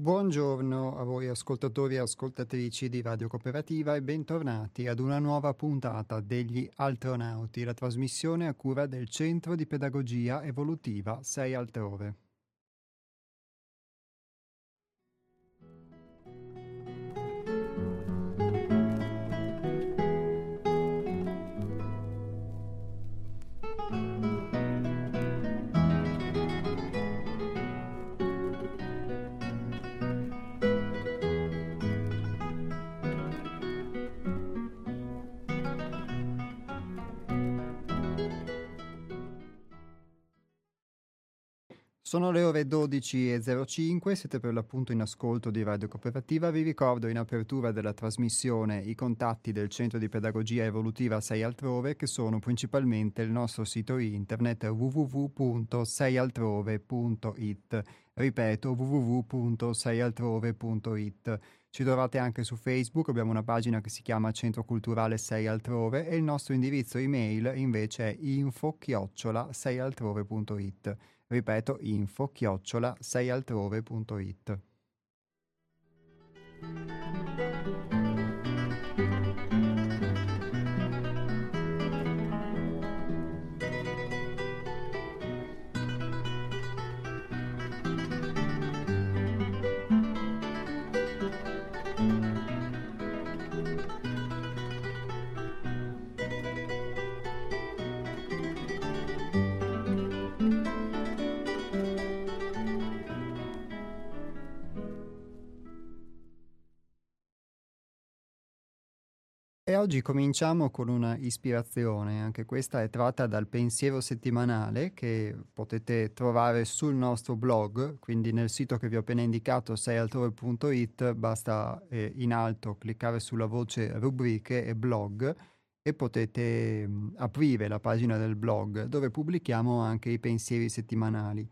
Buongiorno a voi ascoltatori e ascoltatrici di Radio Cooperativa e bentornati ad una nuova puntata degli Altronauti, la trasmissione a cura del Centro di Pedagogia Evolutiva Sei Altrove. Sono le ore 12.05, siete per l'appunto in ascolto di Radio Cooperativa. Vi ricordo in apertura della trasmissione i contatti del Centro di Pedagogia Evolutiva Sei Altrove, che sono principalmente il nostro sito internet www.seialtrove.it. Ripeto, www.seialtrove.it. Ci trovate anche su Facebook, abbiamo una pagina che si chiama Centro Culturale Sei Altrove e il nostro indirizzo email invece è info@seialtrove.it. Ripeto, info@seialtrove.it. E oggi cominciamo con una ispirazione, anche questa è tratta dal pensiero settimanale che potete trovare sul nostro blog, quindi nel sito che vi ho appena indicato, seialtrove.it, basta in alto cliccare sulla voce rubriche e blog e potete aprire la pagina del blog dove pubblichiamo anche i pensieri settimanali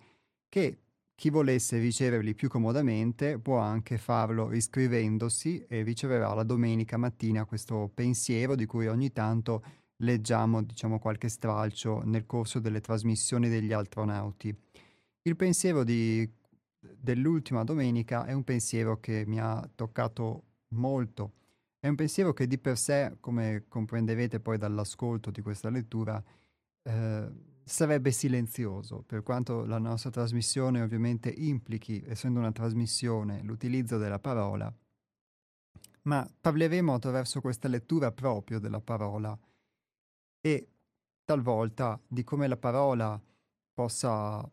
che chi volesse riceverli più comodamente può anche farlo iscrivendosi e riceverà la domenica mattina questo pensiero di cui ogni tanto leggiamo, diciamo, qualche stralcio nel corso delle trasmissioni degli Altronauti. Il pensiero dell'ultima domenica è un pensiero che mi ha toccato molto. È un pensiero che di per sé, come comprenderete poi dall'ascolto di questa lettura, sarebbe silenzioso, per quanto la nostra trasmissione ovviamente implichi, essendo una trasmissione, l'utilizzo della parola, ma parleremo attraverso questa lettura proprio della parola e talvolta di come la parola possa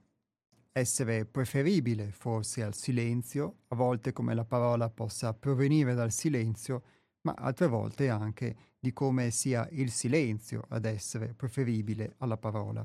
essere preferibile forse al silenzio, a volte come la parola possa provenire dal silenzio, ma altre volte anche di come sia il silenzio ad essere preferibile alla parola.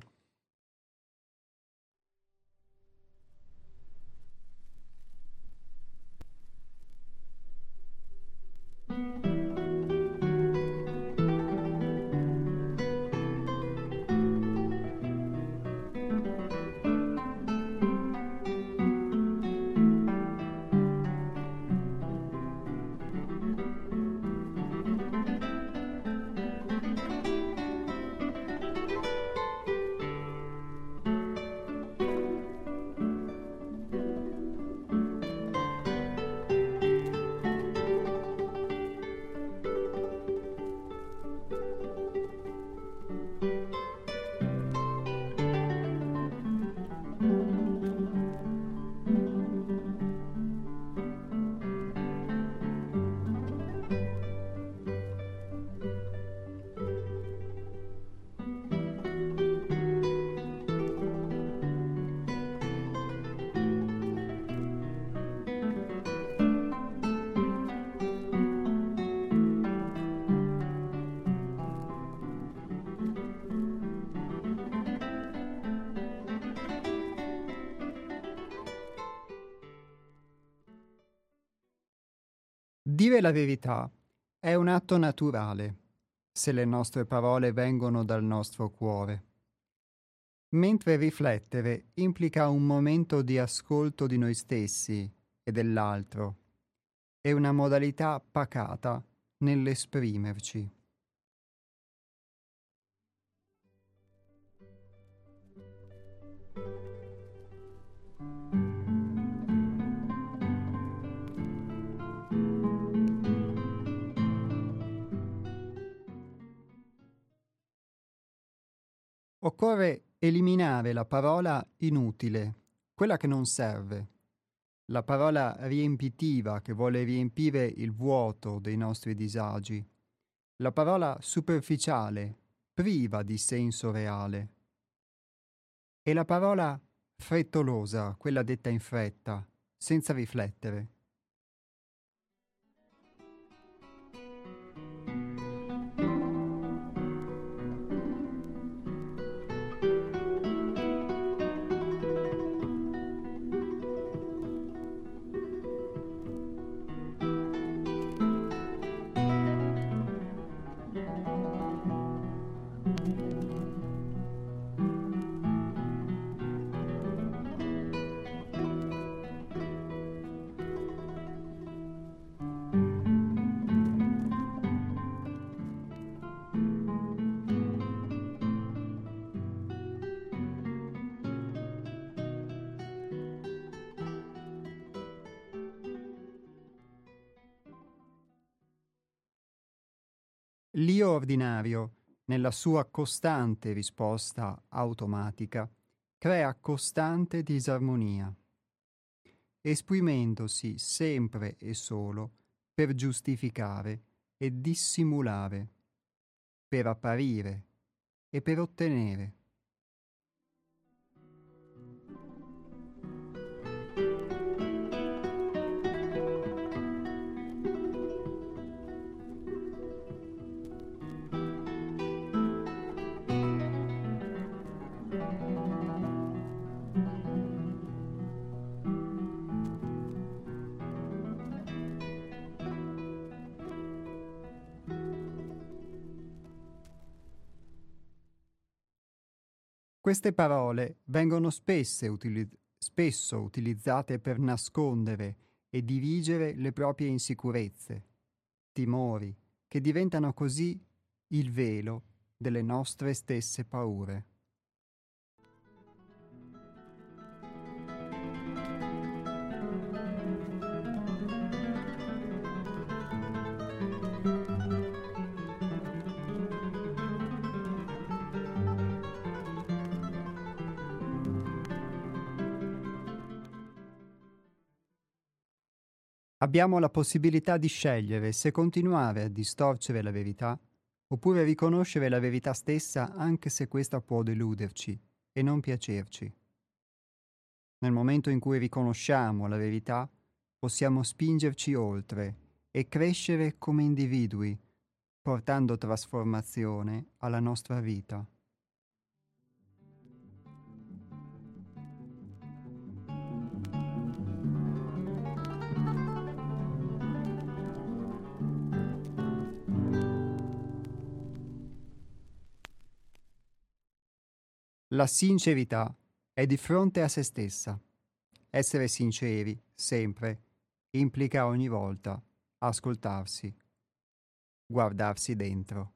Dire la verità è un atto naturale, se le nostre parole vengono dal nostro cuore. Mentre riflettere implica un momento di ascolto di noi stessi e dell'altro, e una modalità pacata nell'esprimerci. Occorre eliminare la parola inutile, quella che non serve, la parola riempitiva che vuole riempire il vuoto dei nostri disagi, la parola superficiale, priva di senso reale, e la parola frettolosa, quella detta in fretta, senza riflettere. L'io ordinario, nella sua costante risposta automatica, crea costante disarmonia, esprimendosi sempre e solo per giustificare e dissimulare, per apparire e per ottenere. Queste parole vengono spesso utilizzate per nascondere e dirigere le proprie insicurezze, timori, che diventano così il velo delle nostre stesse paure. Abbiamo la possibilità di scegliere se continuare a distorcere la verità oppure riconoscere la verità stessa anche se questa può deluderci e non piacerci. Nel momento in cui riconosciamo la verità, possiamo spingerci oltre e crescere come individui, portando trasformazione alla nostra vita. La sincerità è di fronte a se stessa. Essere sinceri, sempre, implica ogni volta ascoltarsi, guardarsi dentro.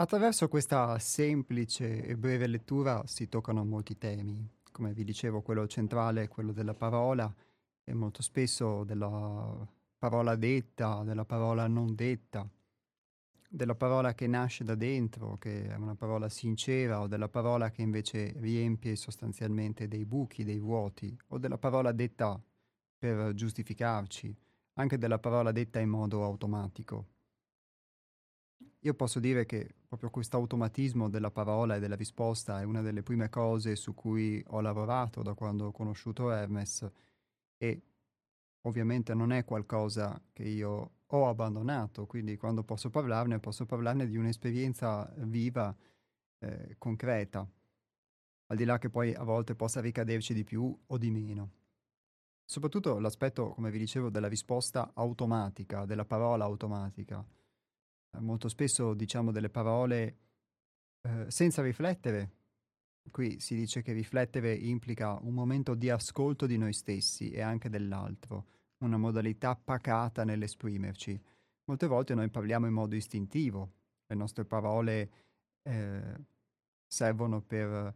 Attraverso questa semplice e breve lettura si toccano molti temi, come vi dicevo quello centrale è quello della parola e molto spesso della parola detta, della parola non detta, della parola che nasce da dentro, che è una parola sincera, o della parola che invece riempie sostanzialmente dei buchi, dei vuoti, o della parola detta per giustificarci, anche della parola detta in modo automatico. Io posso dire che proprio questo automatismo della parola e della risposta è una delle prime cose su cui ho lavorato da quando ho conosciuto Hermes e ovviamente non è qualcosa che io ho abbandonato, quindi quando posso parlarne di un'esperienza viva, concreta, al di là che poi a volte possa ricaderci di più o di meno. Soprattutto l'aspetto, come vi dicevo, della risposta automatica, della parola automatica. Molto spesso diciamo delle parole senza riflettere. Qui si dice che riflettere implica un momento di ascolto di noi stessi e anche dell'altro, una modalità pacata nell'esprimerci. Molte volte noi parliamo in modo istintivo, le nostre parole servono per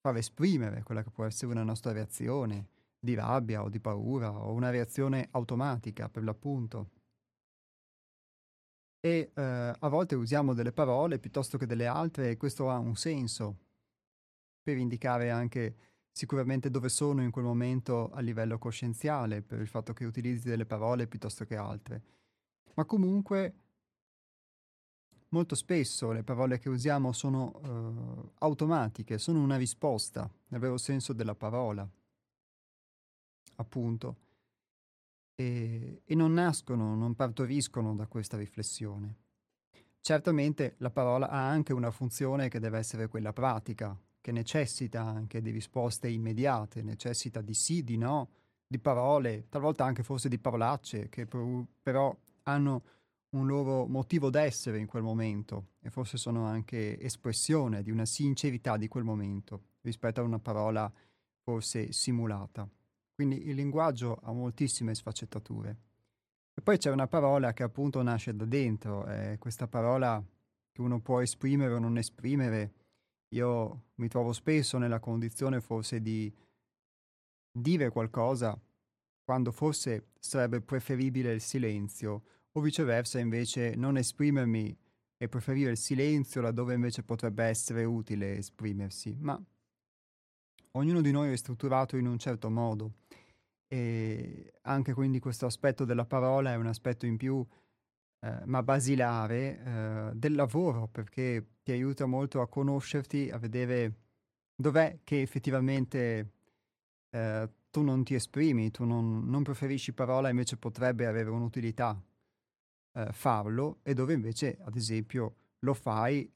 far esprimere quella che può essere una nostra reazione di rabbia o di paura o una reazione automatica per l'appunto. E a volte usiamo delle parole piuttosto che delle altre e questo ha un senso per indicare anche sicuramente dove sono in quel momento a livello coscienziale per il fatto che utilizzi delle parole piuttosto che altre. Ma comunque molto spesso le parole che usiamo sono automatiche, sono una risposta nel vero senso della parola, appunto. E non nascono, non partoriscono da questa riflessione. Certamente la parola ha anche una funzione che deve essere quella pratica, che necessita anche di risposte immediate, necessita di sì, di no, di parole, talvolta anche forse di parolacce, che però hanno un loro motivo d'essere in quel momento e forse sono anche espressione di una sincerità di quel momento rispetto a una parola forse simulata. Quindi il linguaggio ha moltissime sfaccettature. E poi c'è una parola che appunto nasce da dentro, è questa parola che uno può esprimere o non esprimere. Io mi trovo spesso nella condizione forse di dire qualcosa quando forse sarebbe preferibile il silenzio, o viceversa invece non esprimermi e preferire il silenzio laddove invece potrebbe essere utile esprimersi. Ma ognuno di noi è strutturato in un certo modo e anche quindi questo aspetto della parola è un aspetto in più, ma basilare, del lavoro, perché ti aiuta molto a conoscerti, a vedere dov'è che effettivamente tu non ti esprimi, tu non preferisci parola, invece potrebbe avere un'utilità farlo, e dove invece, ad esempio, lo fai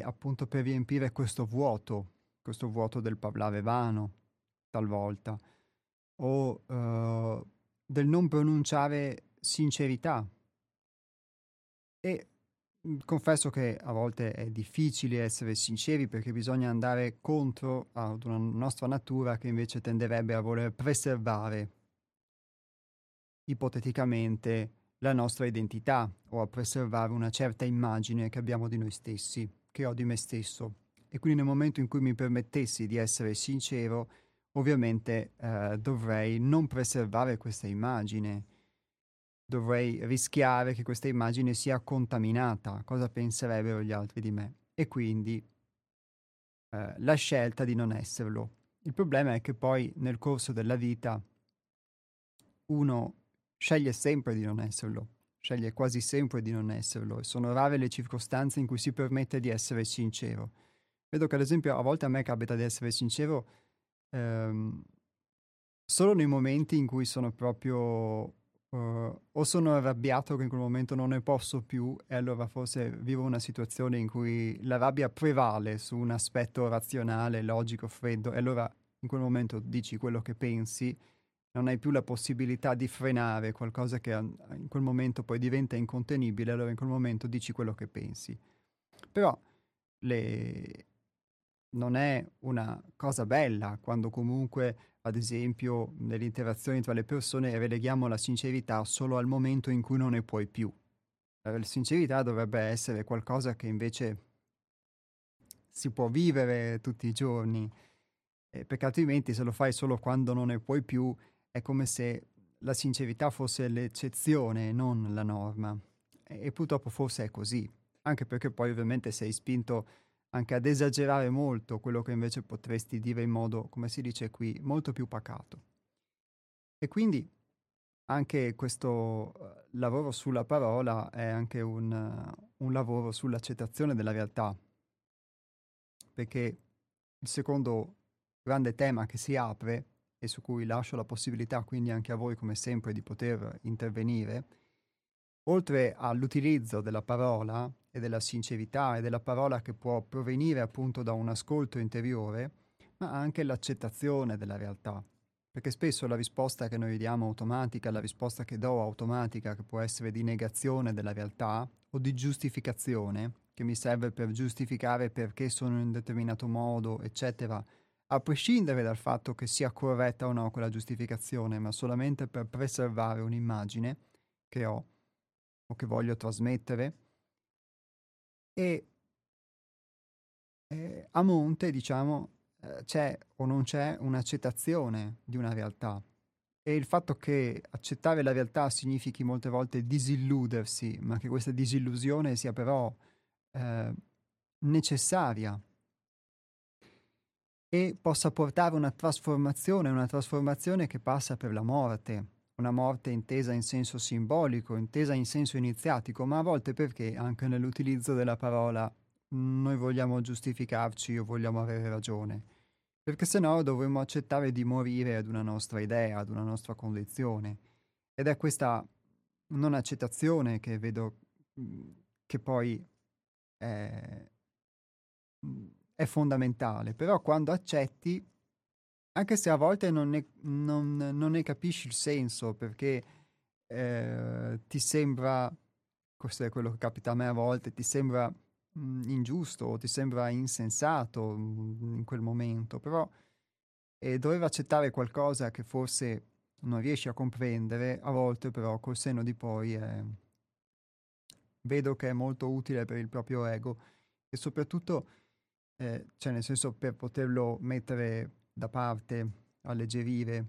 appunto per riempire questo vuoto del parlare vano, talvolta, o del non pronunciare sincerità. E confesso che a volte è difficile essere sinceri perché bisogna andare contro ad una nostra natura che invece tenderebbe a voler preservare ipoteticamente la nostra identità o a preservare una certa immagine che abbiamo di noi stessi, che ho di me stesso. E quindi nel momento in cui mi permettessi di essere sincero, ovviamente dovrei non preservare questa immagine, dovrei rischiare che questa immagine sia contaminata, cosa penserebbero gli altri di me, e quindi la scelta di non esserlo. Il problema è che poi nel corso della vita uno sceglie sempre di non esserlo, sceglie quasi sempre di non esserlo, e sono rare le circostanze in cui si permette di essere sincero. Vedo che ad esempio a volte a me capita di essere sincero solo nei momenti in cui sono proprio... o sono arrabbiato che in quel momento non ne posso più e allora forse vivo una situazione in cui la rabbia prevale su un aspetto razionale, logico, freddo, e allora in quel momento dici quello che pensi, non hai più la possibilità di frenare qualcosa che in quel momento poi diventa incontenibile, allora in quel momento dici quello che pensi. Però non è una cosa bella quando comunque, ad esempio, nelle interazioni tra le persone releghiamo la sincerità solo al momento in cui non ne puoi più. La sincerità dovrebbe essere qualcosa che invece si può vivere tutti i giorni, perché altrimenti se lo fai solo quando non ne puoi più è come se la sincerità fosse l'eccezione, non la norma, e purtroppo forse è così, anche perché poi ovviamente sei spinto anche ad esagerare molto quello che invece potresti dire in modo, come si dice qui, molto più pacato. E quindi anche questo lavoro sulla parola è anche un lavoro sull'accettazione della realtà, perché il secondo grande tema che si apre, e su cui lascio la possibilità quindi anche a voi come sempre di poter intervenire, oltre all'utilizzo della parola e della sincerità e della parola che può provenire appunto da un ascolto interiore, ma anche l'accettazione della realtà, perché spesso la risposta che noi diamo automatica, la risposta che do automatica, che può essere di negazione della realtà o di giustificazione, che mi serve per giustificare perché sono in un determinato modo, eccetera, a prescindere dal fatto che sia corretta o no quella giustificazione, ma solamente per preservare un'immagine che ho o che voglio trasmettere. E a monte, diciamo, c'è o non c'è un'accettazione di una realtà, e il fatto che accettare la realtà significhi molte volte disilludersi, ma che questa disillusione sia però necessaria e possa portare una trasformazione che passa per la morte, una morte intesa in senso simbolico, intesa in senso iniziatico, ma a volte perché anche nell'utilizzo della parola noi vogliamo giustificarci o vogliamo avere ragione, perché sennò dovremmo accettare di morire ad una nostra idea, ad una nostra condizione, ed è questa non accettazione che vedo che poi è fondamentale. Però quando accetti, anche se a volte non ne capisci il senso, perché ti sembra, questo è quello che capita a me a volte, ti sembra ingiusto o ti sembra insensato in quel momento, però dover accettare qualcosa che forse non riesci a comprendere, a volte però col senno di poi vedo che è molto utile per il proprio ego, e soprattutto cioè nel senso per poterlo mettere da parte, alleggerire,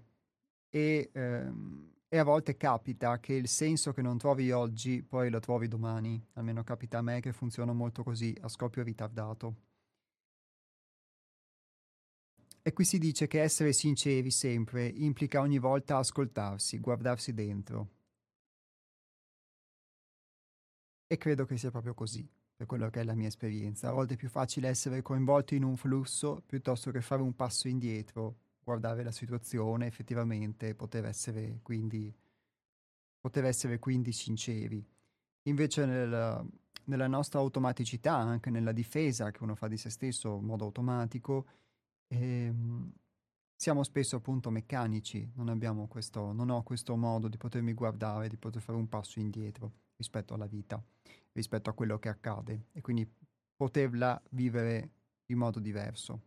e a volte capita che il senso che non trovi oggi poi lo trovi domani, almeno capita a me che funziona molto così, a scoppio ritardato. E qui si dice che essere sinceri sempre implica ogni volta ascoltarsi, guardarsi dentro, e credo che sia proprio così. Per quello che è la mia esperienza, a volte è più facile essere coinvolti in un flusso piuttosto che fare un passo indietro, guardare la situazione effettivamente, poter essere quindi sinceri. Invece nella nostra automaticità, anche nella difesa che uno fa di se stesso in modo automatico, siamo spesso appunto meccanici, non ho questo modo di potermi guardare, di poter fare un passo indietro rispetto alla vita, rispetto a quello che accade, e quindi poterla vivere in modo diverso.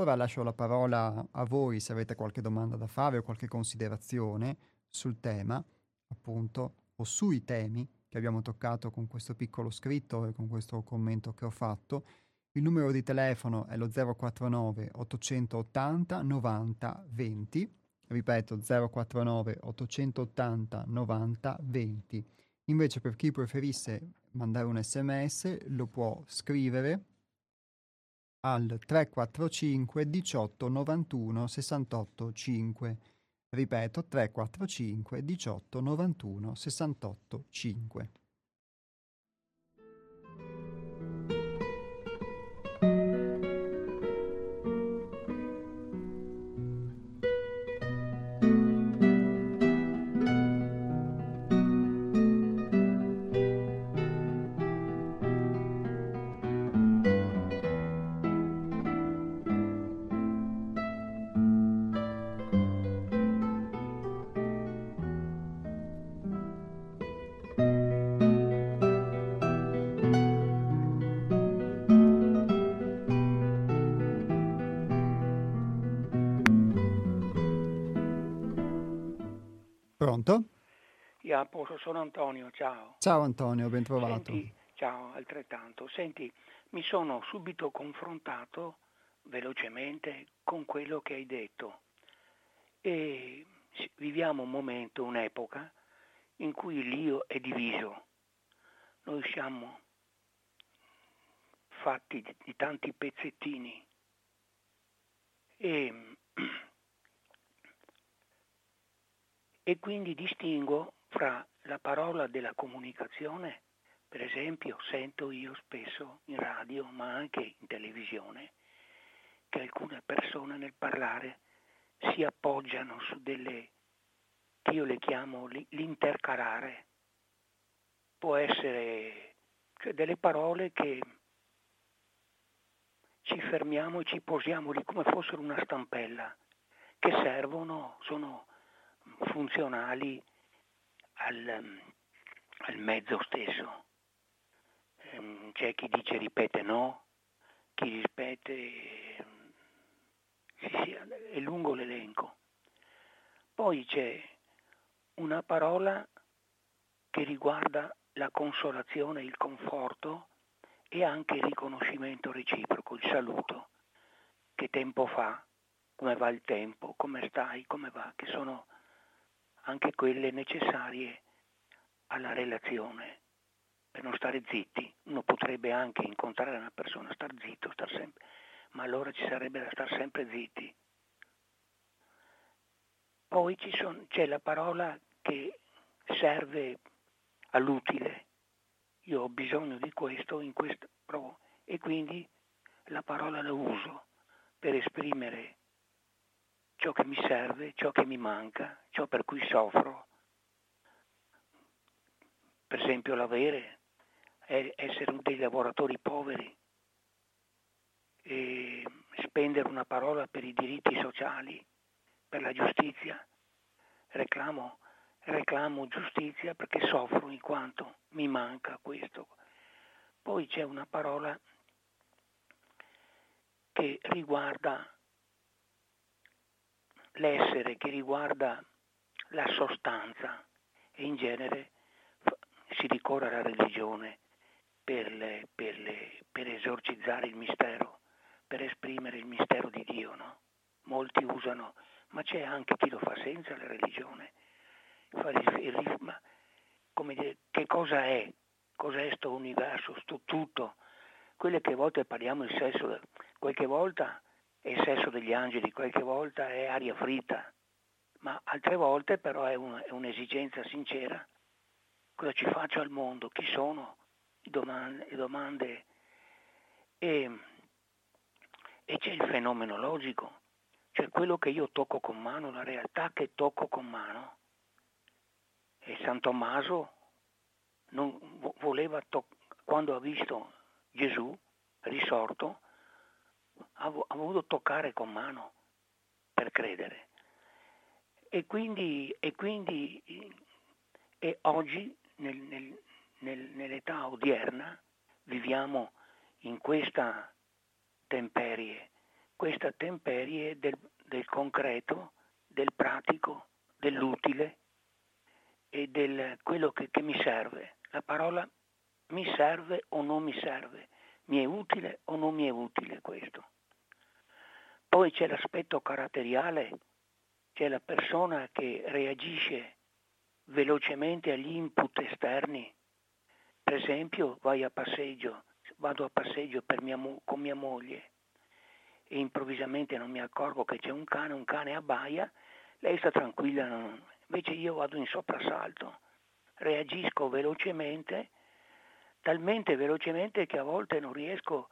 Ora lascio la parola a voi se avete qualche domanda da fare o qualche considerazione sul tema, appunto, o sui temi che abbiamo toccato con questo piccolo scritto e con questo commento che ho fatto. Il numero di telefono è lo 049 880 90 20, ripeto 049 880 90 20. Invece per chi preferisse mandare un SMS lo può scrivere al 345 18 91 68 5. Ripeto, 345 18 91 68 5. Sono Antonio, ciao. Ciao Antonio, ben trovato. Senti, Ciao, altrettanto. Senti, mi sono subito confrontato velocemente con quello che hai detto e viviamo un momento, un'epoca in cui l'io è diviso. Noi siamo fatti di tanti pezzettini e quindi distingo fra la parola della comunicazione, per esempio sento io spesso in radio ma anche in televisione che alcune persone nel parlare si appoggiano su delle che io le chiamo l'intercalare. Può essere, cioè, delle parole che ci fermiamo e ci posiamo lì come fossero una stampella, che servono, sono funzionali al mezzo stesso. C'è chi dice ripete no, chi ripete sì, è lungo l'elenco. Poi c'è una parola che riguarda la consolazione, il conforto e anche il riconoscimento reciproco, il saluto. Che tempo fa? Come va il tempo? Come stai? Come va? Che sono anche quelle necessarie alla relazione, per non stare zitti. Uno potrebbe anche incontrare una persona, star zitto, star sempre, ma allora ci sarebbe da star sempre zitti. Poi c'è la parola che serve all'utile. Io ho bisogno di questo, in questo provo, e quindi la parola la uso per esprimere ciò che mi serve, ciò che mi manca, ciò per cui soffro. Per esempio l'avere, essere dei lavoratori poveri, e spendere una parola per i diritti sociali, per la giustizia. Reclamo giustizia perché soffro in quanto mi manca questo. Poi c'è una parola che riguarda l'essere, che riguarda la sostanza, e in genere si ricorre alla religione per esorcizzare il mistero, per esprimere il mistero di Dio, no? Molti usano, ma c'è anche chi lo fa senza la religione. Ma come dire, che cosa è? Cos'è sto universo, sto tutto? Quelle che a volte parliamo il sesso, qualche volta è il sesso degli angeli, qualche volta è aria fritta, ma altre volte però è un'esigenza sincera. Cosa ci faccio al mondo? Chi sono? Domande. E c'è il fenomenologico, cioè quello che io tocco con mano, la realtà che tocco con mano. E San Tommaso non voleva, quando ha visto Gesù risorto, ha voluto toccare con mano per credere. E oggi, nell'età odierna, viviamo in questa temperie del concreto, del pratico, dell'utile, e del quello che mi serve. La parola mi serve o non mi serve, mi è utile o non mi è utile questo. Poi c'è l'aspetto caratteriale, c'è la persona che reagisce velocemente agli input esterni. Per esempio vado a passeggio con mia moglie e improvvisamente non mi accorgo che c'è un cane abbaia, lei sta tranquilla, invece io vado in soprassalto, reagisco velocemente, talmente velocemente che a volte non riesco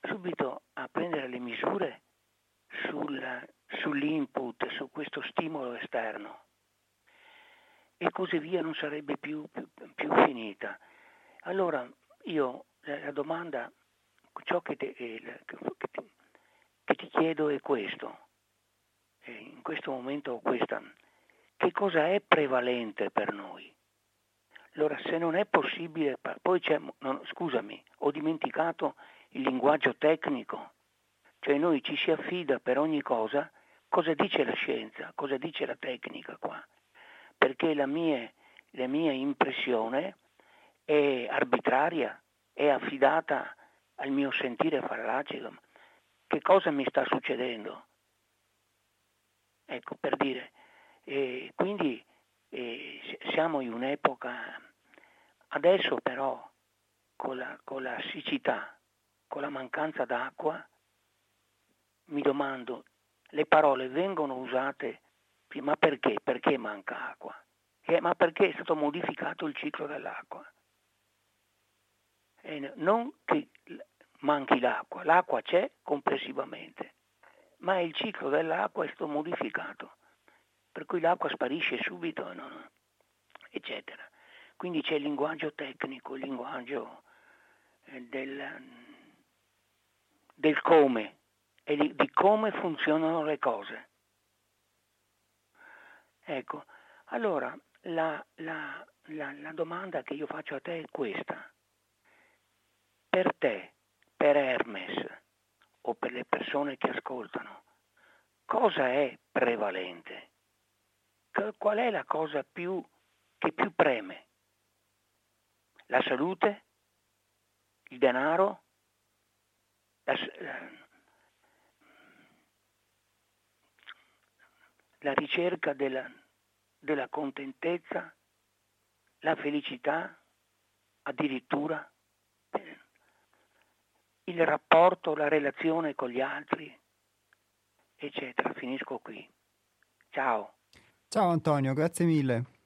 subito a prendere le misure sull'input, su questo stimolo esterno. E così via, non sarebbe più finita. Allora io la domanda, ciò che ti chiedo è questo, e in questo momento questa. Che cosa è prevalente per noi? Allora, se non è possibile, poi scusami, ho dimenticato il linguaggio tecnico, cioè noi ci si affida per ogni cosa. Cosa dice la scienza? Cosa dice la tecnica qua? Perché la mia impressione è arbitraria, è affidata al mio sentire farragico. Che cosa mi sta succedendo? Ecco, per dire, quindi siamo in un'epoca, adesso però con la siccità, con la mancanza d'acqua, mi domando, le parole vengono usate, ma perché? Perché manca acqua? Ma perché è stato modificato il ciclo dell'acqua? E non che manchi l'acqua, l'acqua c'è complessivamente, ma il ciclo dell'acqua è stato modificato, per cui l'acqua sparisce subito, eccetera. Quindi c'è il linguaggio tecnico, il linguaggio del come, e di come funzionano le cose. Ecco, allora la domanda che io faccio a te è questa. Per te, per Hermes, o per le persone che ascoltano, cosa è prevalente? Qual è la cosa che più preme? La salute? Il denaro? La ricerca della contentezza? La felicità? Addirittura? Il rapporto, la relazione con gli altri? Eccetera. Finisco qui. Ciao. Ciao Antonio, grazie mille.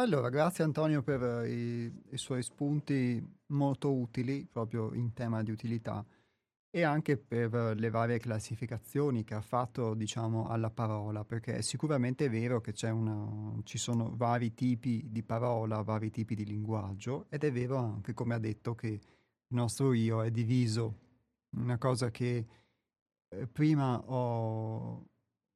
Allora, grazie Antonio per i suoi spunti molto utili, proprio in tema di utilità, e anche per le varie classificazioni che ha fatto, diciamo, alla parola, perché è sicuramente vero che ci sono vari tipi di parola, vari tipi di linguaggio, ed è vero anche, come ha detto, che il nostro io è diviso. Una cosa che prima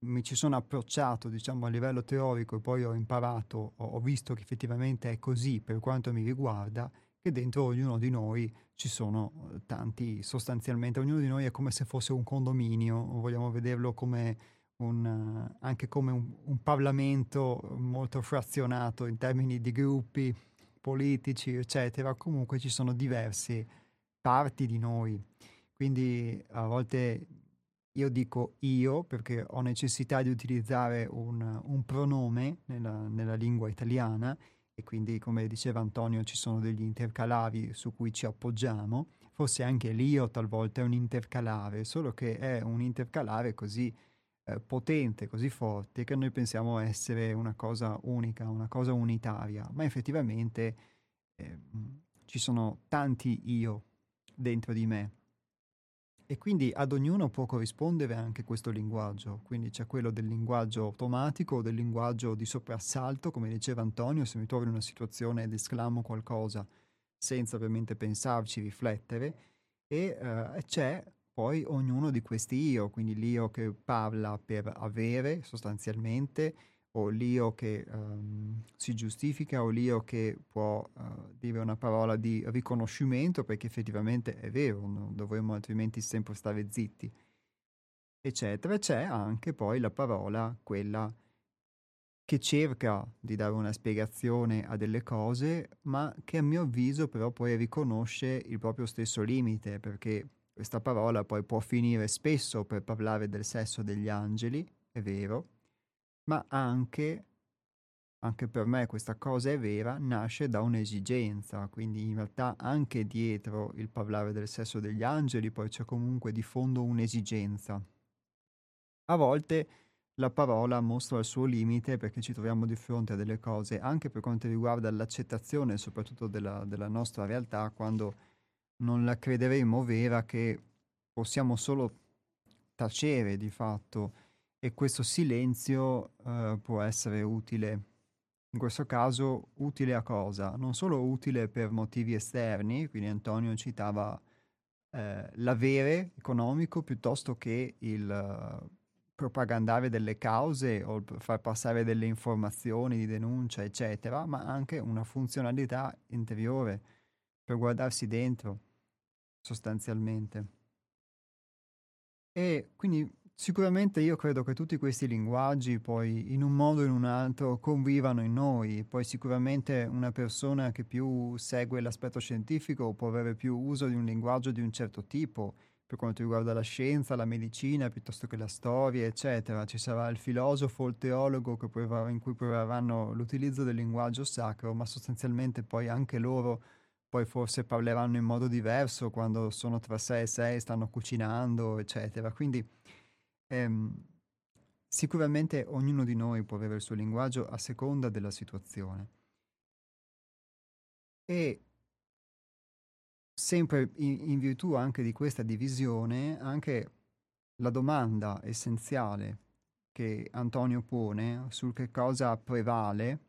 mi ci sono approcciato, diciamo, a livello teorico, e poi ho imparato, ho visto che effettivamente è così per quanto mi riguarda, che dentro ognuno di noi ci sono tanti, sostanzialmente ognuno di noi è come se fosse un condominio, vogliamo vederlo come un parlamento molto frazionato in termini di gruppi politici, eccetera. Comunque ci sono diverse parti di noi, quindi a volte io dico io perché ho necessità di utilizzare un pronome nella lingua italiana, e quindi, come diceva Antonio, ci sono degli intercalari su cui ci appoggiamo. Forse anche l'io talvolta è un intercalare, solo che è un intercalare così potente, così forte, che noi pensiamo essere una cosa unica, una cosa unitaria, ma effettivamente ci sono tanti io dentro di me. E quindi ad ognuno può corrispondere anche questo linguaggio, quindi c'è quello del linguaggio automatico, del linguaggio di soprassalto, come diceva Antonio, se mi trovo in una situazione ed esclamo qualcosa senza ovviamente pensarci, riflettere, e c'è poi ognuno di questi io, quindi l'io che parla per avere sostanzialmente, o l'io che si giustifica, o l'io che può dire una parola di riconoscimento, perché effettivamente è vero, non dovremmo altrimenti sempre stare zitti, eccetera. C'è anche poi la parola, quella che cerca di dare una spiegazione a delle cose, ma che a mio avviso però poi riconosce il proprio stesso limite, perché questa parola poi può finire spesso per parlare del sesso degli angeli, è vero, ma anche per me questa cosa è vera, nasce da un'esigenza, quindi in realtà anche dietro il parlare del sesso degli angeli poi c'è comunque di fondo un'esigenza. A volte la parola mostra il suo limite perché ci troviamo di fronte a delle cose, anche per quanto riguarda l'accettazione soprattutto della nostra realtà, quando non la crederemo vera, che possiamo solo tacere di fatto. E questo silenzio può essere utile, in questo caso utile a cosa? Non solo utile per motivi esterni, quindi Antonio citava l'avere economico piuttosto che il propagandare delle cause o far passare delle informazioni di denuncia, eccetera, ma anche una funzionalità interiore per guardarsi dentro, sostanzialmente. E quindi sicuramente io credo che tutti questi linguaggi poi in un modo o in un altro convivano in noi. Poi sicuramente una persona che più segue l'aspetto scientifico può avere più uso di un linguaggio di un certo tipo per quanto riguarda la scienza, la medicina, piuttosto che la storia, eccetera. Ci sarà il filosofo o il teologo che in cui proveranno l'utilizzo del linguaggio sacro, ma sostanzialmente poi anche loro poi forse parleranno in modo diverso quando sono tra sé e sé, stanno cucinando, eccetera. Quindi sicuramente ognuno di noi può avere il suo linguaggio a seconda della situazione. E sempre in virtù anche di questa divisione, anche la domanda essenziale che Antonio pone sul che cosa prevale,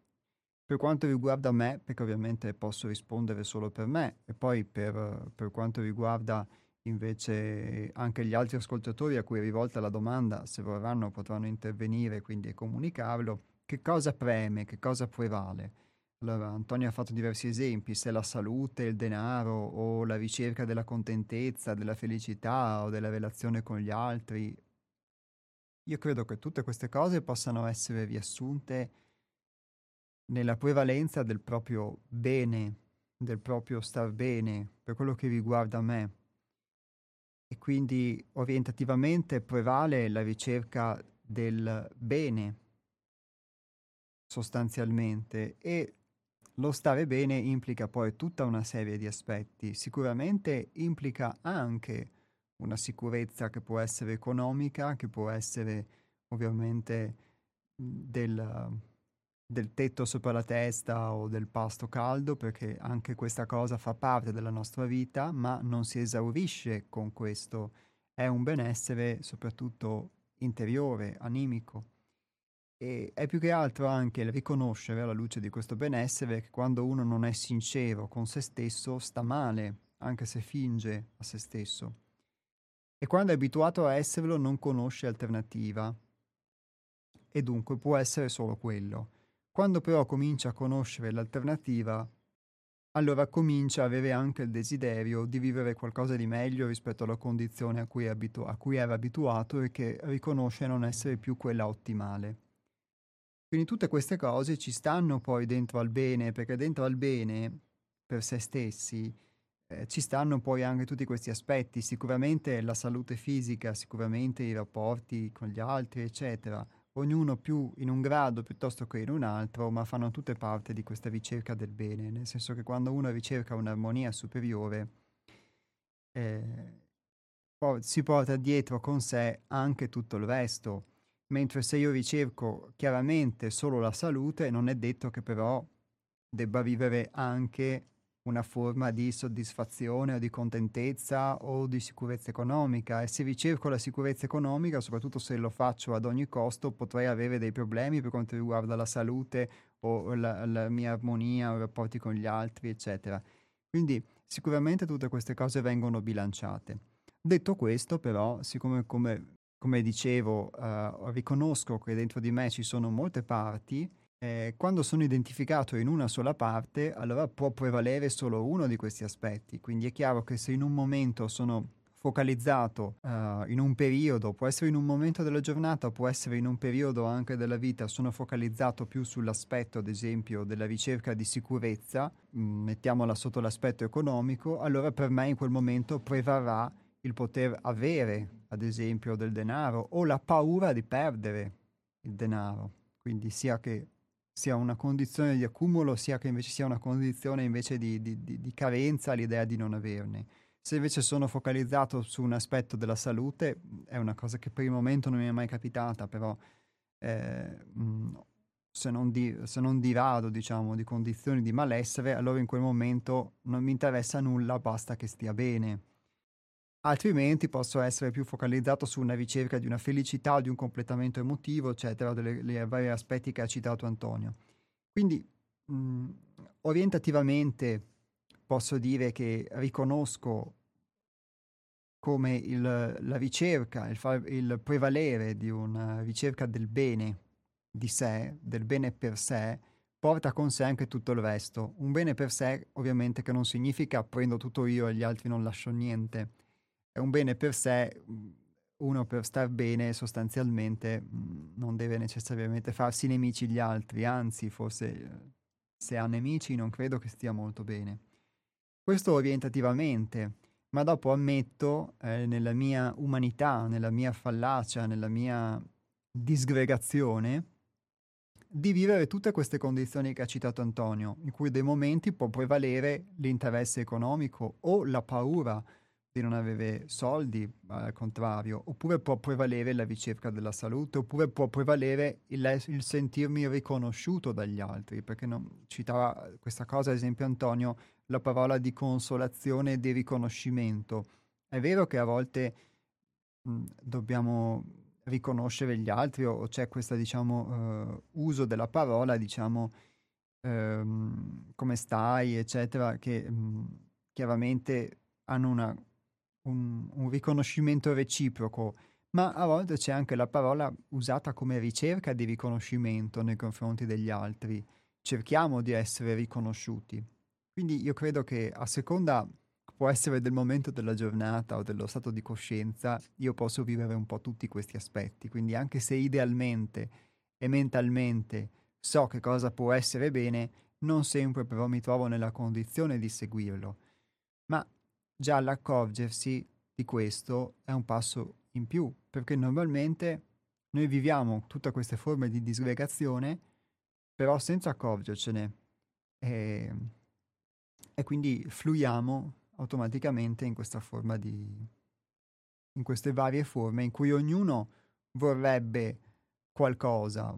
per quanto riguarda me, perché ovviamente posso rispondere solo per me, e poi per quanto riguarda invece anche gli altri ascoltatori a cui è rivolta la domanda, se vorranno potranno intervenire quindi e comunicarlo, che cosa preme, che cosa prevale. Allora Antonio ha fatto diversi esempi, se la salute, il denaro o la ricerca della contentezza, della felicità o della relazione con gli altri. Io credo che tutte queste cose possano essere riassunte nella prevalenza del proprio bene, del proprio star bene, per quello che riguarda me. E quindi orientativamente prevale la ricerca del bene, sostanzialmente, e lo stare bene implica poi tutta una serie di aspetti. Sicuramente implica anche una sicurezza che può essere economica, che può essere ovviamente del tetto sopra la testa o del pasto caldo, perché anche questa cosa fa parte della nostra vita, ma non si esaurisce con questo. È un benessere soprattutto interiore, animico. E è più che altro anche il riconoscere alla luce di questo benessere che quando uno non è sincero con se stesso sta male, anche se finge a se stesso. E quando è abituato a esserlo non conosce alternativa. E dunque può essere solo quello. Quando però comincia a conoscere l'alternativa, allora comincia a avere anche il desiderio di vivere qualcosa di meglio rispetto alla condizione a cui era abituato e che riconosce non essere più quella ottimale. Quindi tutte queste cose ci stanno poi dentro al bene, perché dentro al bene, per se stessi, ci stanno poi anche tutti questi aspetti, sicuramente la salute fisica, sicuramente i rapporti con gli altri, eccetera. Ognuno più in un grado piuttosto che in un altro, ma fanno tutte parte di questa ricerca del bene, nel senso che quando uno ricerca un'armonia superiore si porta dietro con sé anche tutto il resto, mentre se io ricerco chiaramente solo la salute non è detto che però debba vivere anche una forma di soddisfazione o di contentezza o di sicurezza economica, e se ricerco la sicurezza economica, soprattutto se lo faccio ad ogni costo, potrei avere dei problemi per quanto riguarda la salute o la mia armonia o i rapporti con gli altri, eccetera. Quindi sicuramente tutte queste cose vengono bilanciate. Detto questo, però, siccome come dicevo riconosco che dentro di me ci sono molte parti, quando sono identificato in una sola parte, allora può prevalere solo uno di questi aspetti. Quindi è chiaro che se in un momento sono focalizzato in un periodo, può essere in un momento della giornata, può essere in un periodo anche della vita, sono focalizzato più sull'aspetto, ad esempio, della ricerca di sicurezza, mettiamola sotto l'aspetto economico, allora per me in quel momento prevarrà il poter avere, ad esempio, del denaro o la paura di perdere il denaro. Quindi sia che sia una condizione di accumulo, sia che invece sia una condizione invece di carenza, l'idea di non averne. Se invece sono focalizzato su un aspetto della salute, è una cosa che per il momento non mi è mai capitata, però se non dirado, diciamo, di condizioni di malessere, allora in quel momento non mi interessa nulla, basta che stia bene. Altrimenti posso essere più focalizzato su una ricerca di una felicità, di un completamento emotivo, eccetera, dei vari aspetti che ha citato Antonio. Quindi orientativamente posso dire che riconosco come la ricerca, il prevalere di una ricerca del bene di sé, del bene per sé, porta con sé anche tutto il resto. Un bene per sé, ovviamente, che non significa prendo tutto io e gli altri non lascio niente. È un bene per sé, uno per star bene sostanzialmente non deve necessariamente farsi nemici gli altri, anzi, forse se ha nemici non credo che stia molto bene. Questo orientativamente. Ma dopo ammetto, nella mia umanità, nella mia fallacia, nella mia disgregazione, di vivere tutte queste condizioni che ha citato Antonio, in cui dei momenti può prevalere l'interesse economico o la paura di non avere soldi, al contrario, oppure può prevalere la ricerca della salute, oppure può prevalere il sentirmi riconosciuto dagli altri, perché non citava questa cosa, ad esempio Antonio, la parola di consolazione e di riconoscimento. È vero che a volte dobbiamo riconoscere gli altri o c'è questo, uso della parola, come stai, eccetera, che chiaramente hanno un riconoscimento reciproco, ma a volte c'è anche la parola usata come ricerca di riconoscimento nei confronti degli altri. Cerchiamo di essere riconosciuti. Quindi io credo che a seconda, può essere del momento della giornata o dello stato di coscienza, io posso vivere un po' tutti questi aspetti. Quindi anche se idealmente e mentalmente so che cosa può essere bene, non sempre però mi trovo nella condizione di seguirlo. Ma già l'accorgersi di questo è un passo in più, perché normalmente noi viviamo tutte queste forme di disgregazione, però senza accorgercene. E quindi fluiamo automaticamente in questa forma in queste varie forme in cui ognuno vorrebbe qualcosa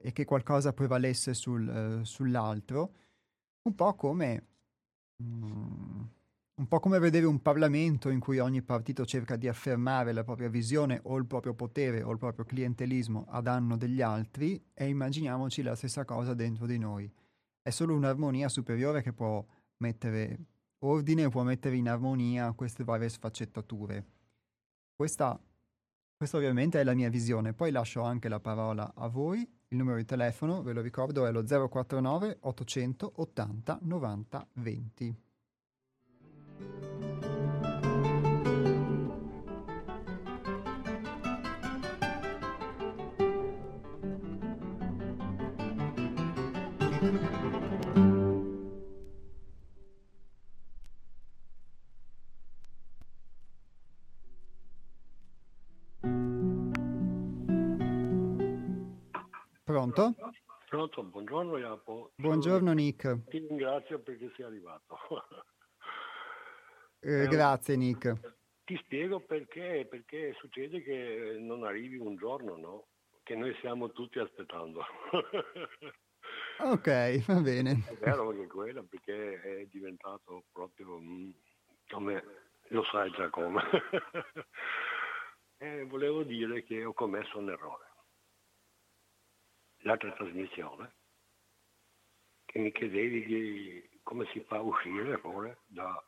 e che qualcosa prevalesse sull'altro, un po' come vedere un Parlamento in cui ogni partito cerca di affermare la propria visione o il proprio potere o il proprio clientelismo a danno degli altri, e immaginiamoci la stessa cosa dentro di noi. È solo un'armonia superiore che può mettere ordine, può mettere in armonia queste varie sfaccettature. Questa ovviamente è la mia visione. Poi lascio anche la parola a voi. Il numero di telefono, ve lo ricordo, è lo 049 880 90 20. Pronto? Pronto, buongiorno Iapo. Buongiorno Nick. Ti ringrazio perché sei arrivato. Grazie Nick. Ti spiego perché succede che non arrivi un giorno, no? Che noi stiamo tutti aspettando. Ok, va bene. È vero che quello, perché è diventato proprio come, lo sai già come. Volevo dire che ho commesso un errore. L'altra trasmissione, che mi chiedevi di come si fa a uscire l'errore da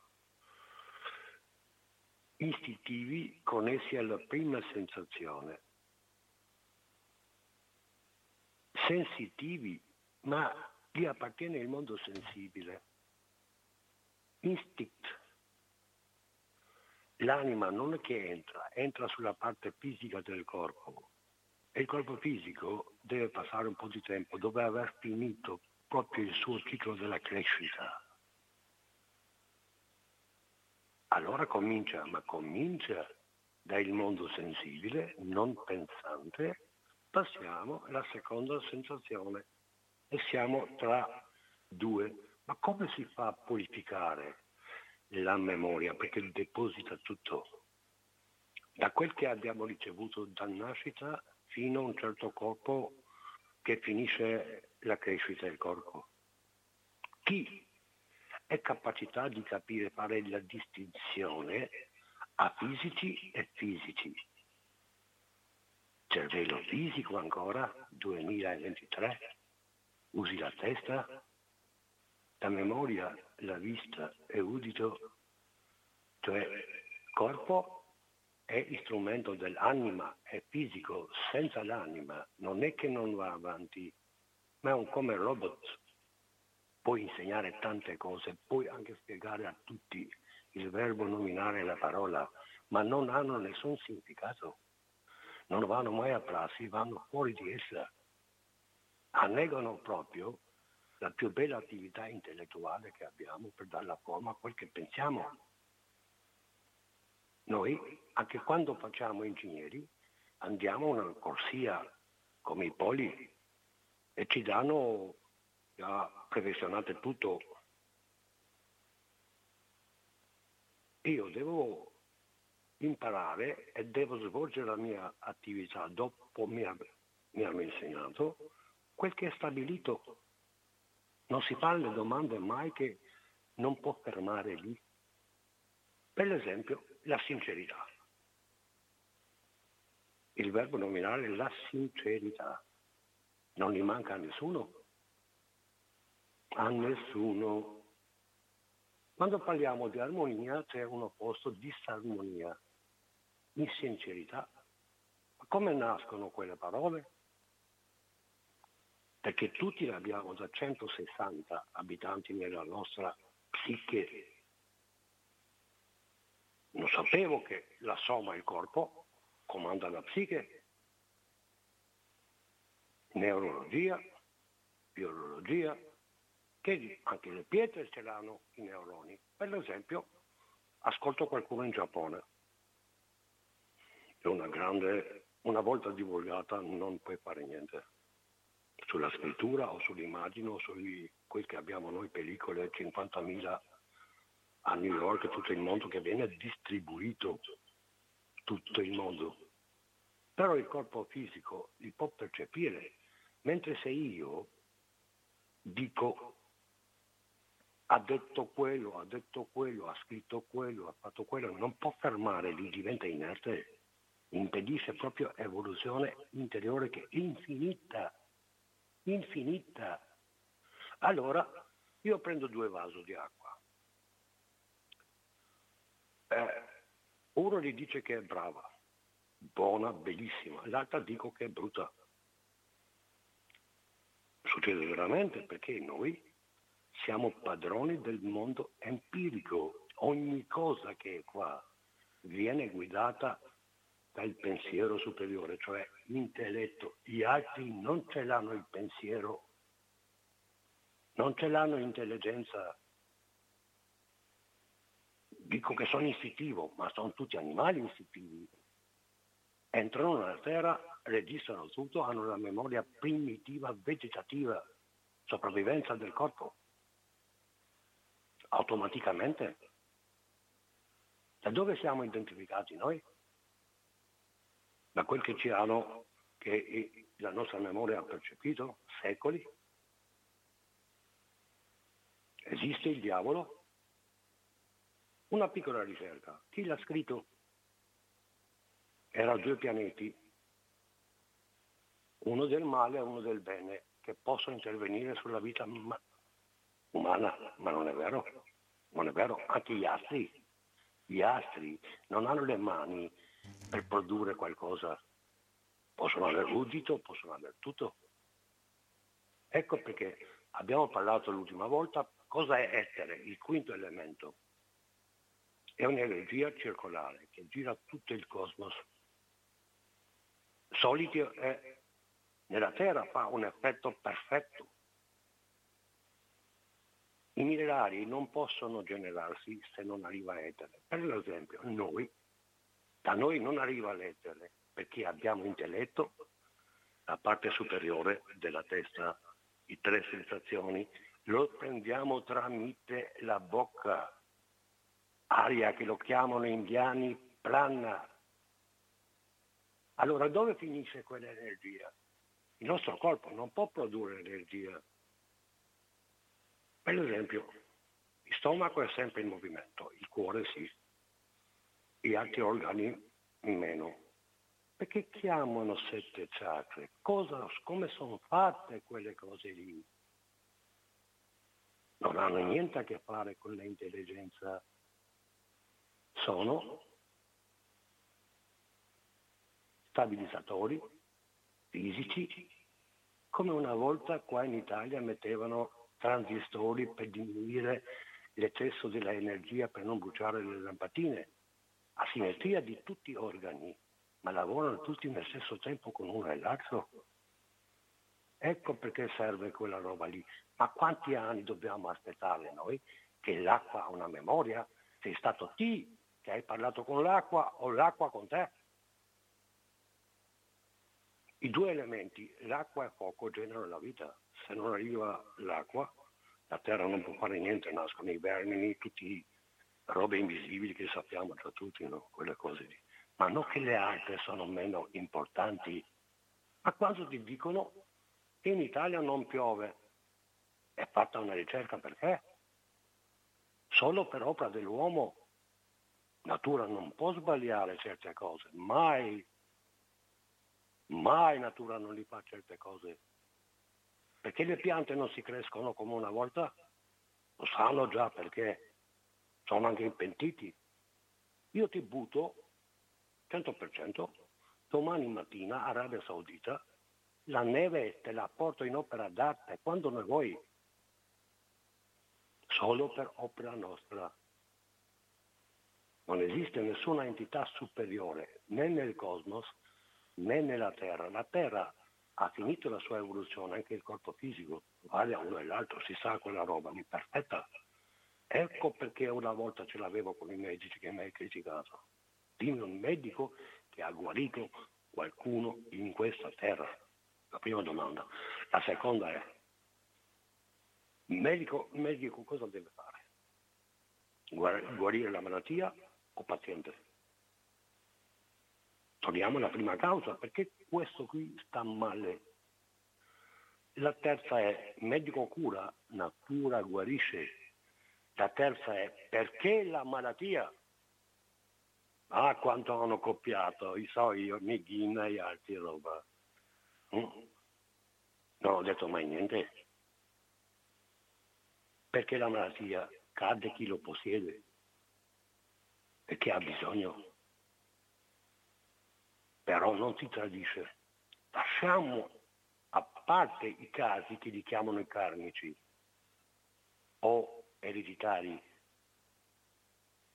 istintivi connessi alla prima sensazione, sensitivi, ma gli appartiene il mondo sensibile, instinct. L'anima non è che entra sulla parte fisica del corpo, e il corpo fisico deve passare un po' di tempo, dove aver finito proprio il suo ciclo della crescita. Allora comincia dal mondo sensibile, non pensante, passiamo alla seconda sensazione e siamo tra due. Ma come si fa a purificare la memoria? Perché deposita tutto. Da quel che abbiamo ricevuto da nascita fino a un certo corpo che finisce la crescita del corpo. Chi è capacità di capire, fare la distinzione a fisici e fisici? Cervello fisico ancora, 2023, usi la testa, la memoria, la vista e udito, cioè corpo è strumento dell'anima, è fisico, senza l'anima non è che non va avanti, ma è un come robot. Puoi insegnare tante cose, puoi anche spiegare a tutti il verbo nominare la parola, ma non hanno nessun significato, non vanno mai a prassi, vanno fuori di essa, annegano proprio la più bella attività intellettuale che abbiamo per dare la forma a quel che pensiamo. Noi, anche quando facciamo ingegneri, andiamo a una corsia come i poli e ci danno già perfezionate tutto. Io devo imparare e devo svolgere la mia attività dopo mi hanno insegnato quel che è stabilito. Non si fa le domande mai che non può fermare lì. Per esempio, la sincerità. Il verbo nominare è la sincerità. Non gli manca a nessuno. A nessuno. Quando parliamo di armonia c'è un opposto, disarmonia, insincerità. Ma come nascono quelle parole? Perché tutti le abbiamo da 160 abitanti nella nostra psiche. Non sapevo che la somma il corpo comanda la psiche. Neurologia, biologia, che anche le pietre ce l'hanno i neuroni. Per esempio, ascolto qualcuno in Giappone. È una grande, una volta divulgata non puoi fare niente. Sulla scrittura o sull'immagine o su quel che abbiamo noi, pellicole, 50.000 a New York, tutto il mondo che viene distribuito, tutto il mondo. Però il corpo fisico li può percepire, mentre se io dico ha detto quello, ha scritto quello, ha fatto quello, non può fermare, lui diventa inerte, impedisce proprio evoluzione interiore che è infinita, infinita. Allora io prendo 2 vasi di acqua, uno gli dice che è brava, buona, bellissima, l'altra dico che è brutta. Succede veramente perché noi siamo padroni del mondo empirico. Ogni cosa che è qua viene guidata dal pensiero superiore, cioè l'intelletto. Gli altri non ce l'hanno il pensiero, non ce l'hanno l'intelligenza. Dico che sono istintivo, ma sono tutti animali istintivi. Entrano nella terra, registrano tutto, hanno la memoria primitiva, vegetativa, sopravvivenza del corpo. Automaticamente. Da dove siamo identificati noi? Da quel che ci hanno, che la nostra memoria ha percepito, secoli. Esiste il diavolo? Una piccola ricerca. Chi l'ha scritto? Era 2 pianeti, uno del male e uno del bene, che possono intervenire sulla vita umana, ma non è vero, non è vero. Anche gli astri non hanno le mani per produrre qualcosa, possono avere udito, possono avere tutto. Ecco perché abbiamo parlato l'ultima volta, cosa è etere, il quinto elemento. È un'energia circolare che gira tutto il cosmos. Solito è nella Terra, fa un effetto perfetto. I minerali non possono generarsi se non arriva etere. Per esempio, noi, da noi non arriva l'etere perché abbiamo intelletto, la parte superiore della testa, i 3 sensazioni, lo prendiamo tramite la bocca, aria che lo chiamano indiani prana. Allora dove finisce quell'energia? Il nostro corpo non può produrre energia. Per esempio, il stomaco è sempre in movimento, il cuore sì, gli altri organi meno. Perché chiamano 7 chakra? Come sono fatte quelle cose lì? Non hanno niente a che fare con l'intelligenza. Sono stabilizzatori fisici, come una volta qua in Italia mettevano transistori per diminuire l'eccesso dell'energia per non bruciare le lampadine, asimmetria di tutti gli organi, ma lavorano tutti nel stesso tempo con uno e l'altro. Ecco perché serve quella roba lì. Ma quanti anni dobbiamo aspettare noi che l'acqua ha una memoria? Sei stato te che hai parlato con l'acqua o l'acqua con te? I due elementi, l'acqua e fuoco, generano la vita. Se non arriva l'acqua, la terra non può fare niente, nascono i vermini, tutte le robe invisibili che sappiamo tra tutti, no? Quelle cose lì. Ma non che le altre sono meno importanti. Ma quando ti dicono che in Italia non piove, è fatta una ricerca perché? Solo per opera dell'uomo. Natura non può sbagliare certe cose, mai. Mai natura non li fa certe cose. Perché le piante non si crescono come una volta? Lo sanno già perché sono anche impentiti. Io ti butto 100% domani mattina Arabia Saudita, la neve te la porto in opera d'arte quando ne vuoi, solo per opera nostra. Non esiste nessuna entità superiore né nel cosmos né nella Terra. La Terra ha finito la sua evoluzione, anche il corpo fisico, vale a uno e l'altro, si sa quella roba lì, perfetta. Ecco perché una volta ce l'avevo con i medici che mi hai criticato. Dimmi un medico che ha guarito qualcuno in questa terra. La prima domanda. La seconda è, medico cosa deve fare? Guarire la malattia o paziente? Torniamo alla prima causa, perché questo qui sta male. La terza è, medico cura, natura guarisce. La terza è, perché la malattia? Ah, quanto hanno copiato, io, Meghina e altri roba. Non ho detto mai niente. Perché la malattia cade chi lo possiede, perché ha bisogno. Però non si tradisce. Lasciamo a parte i casi che li chiamano i karmici o ereditari.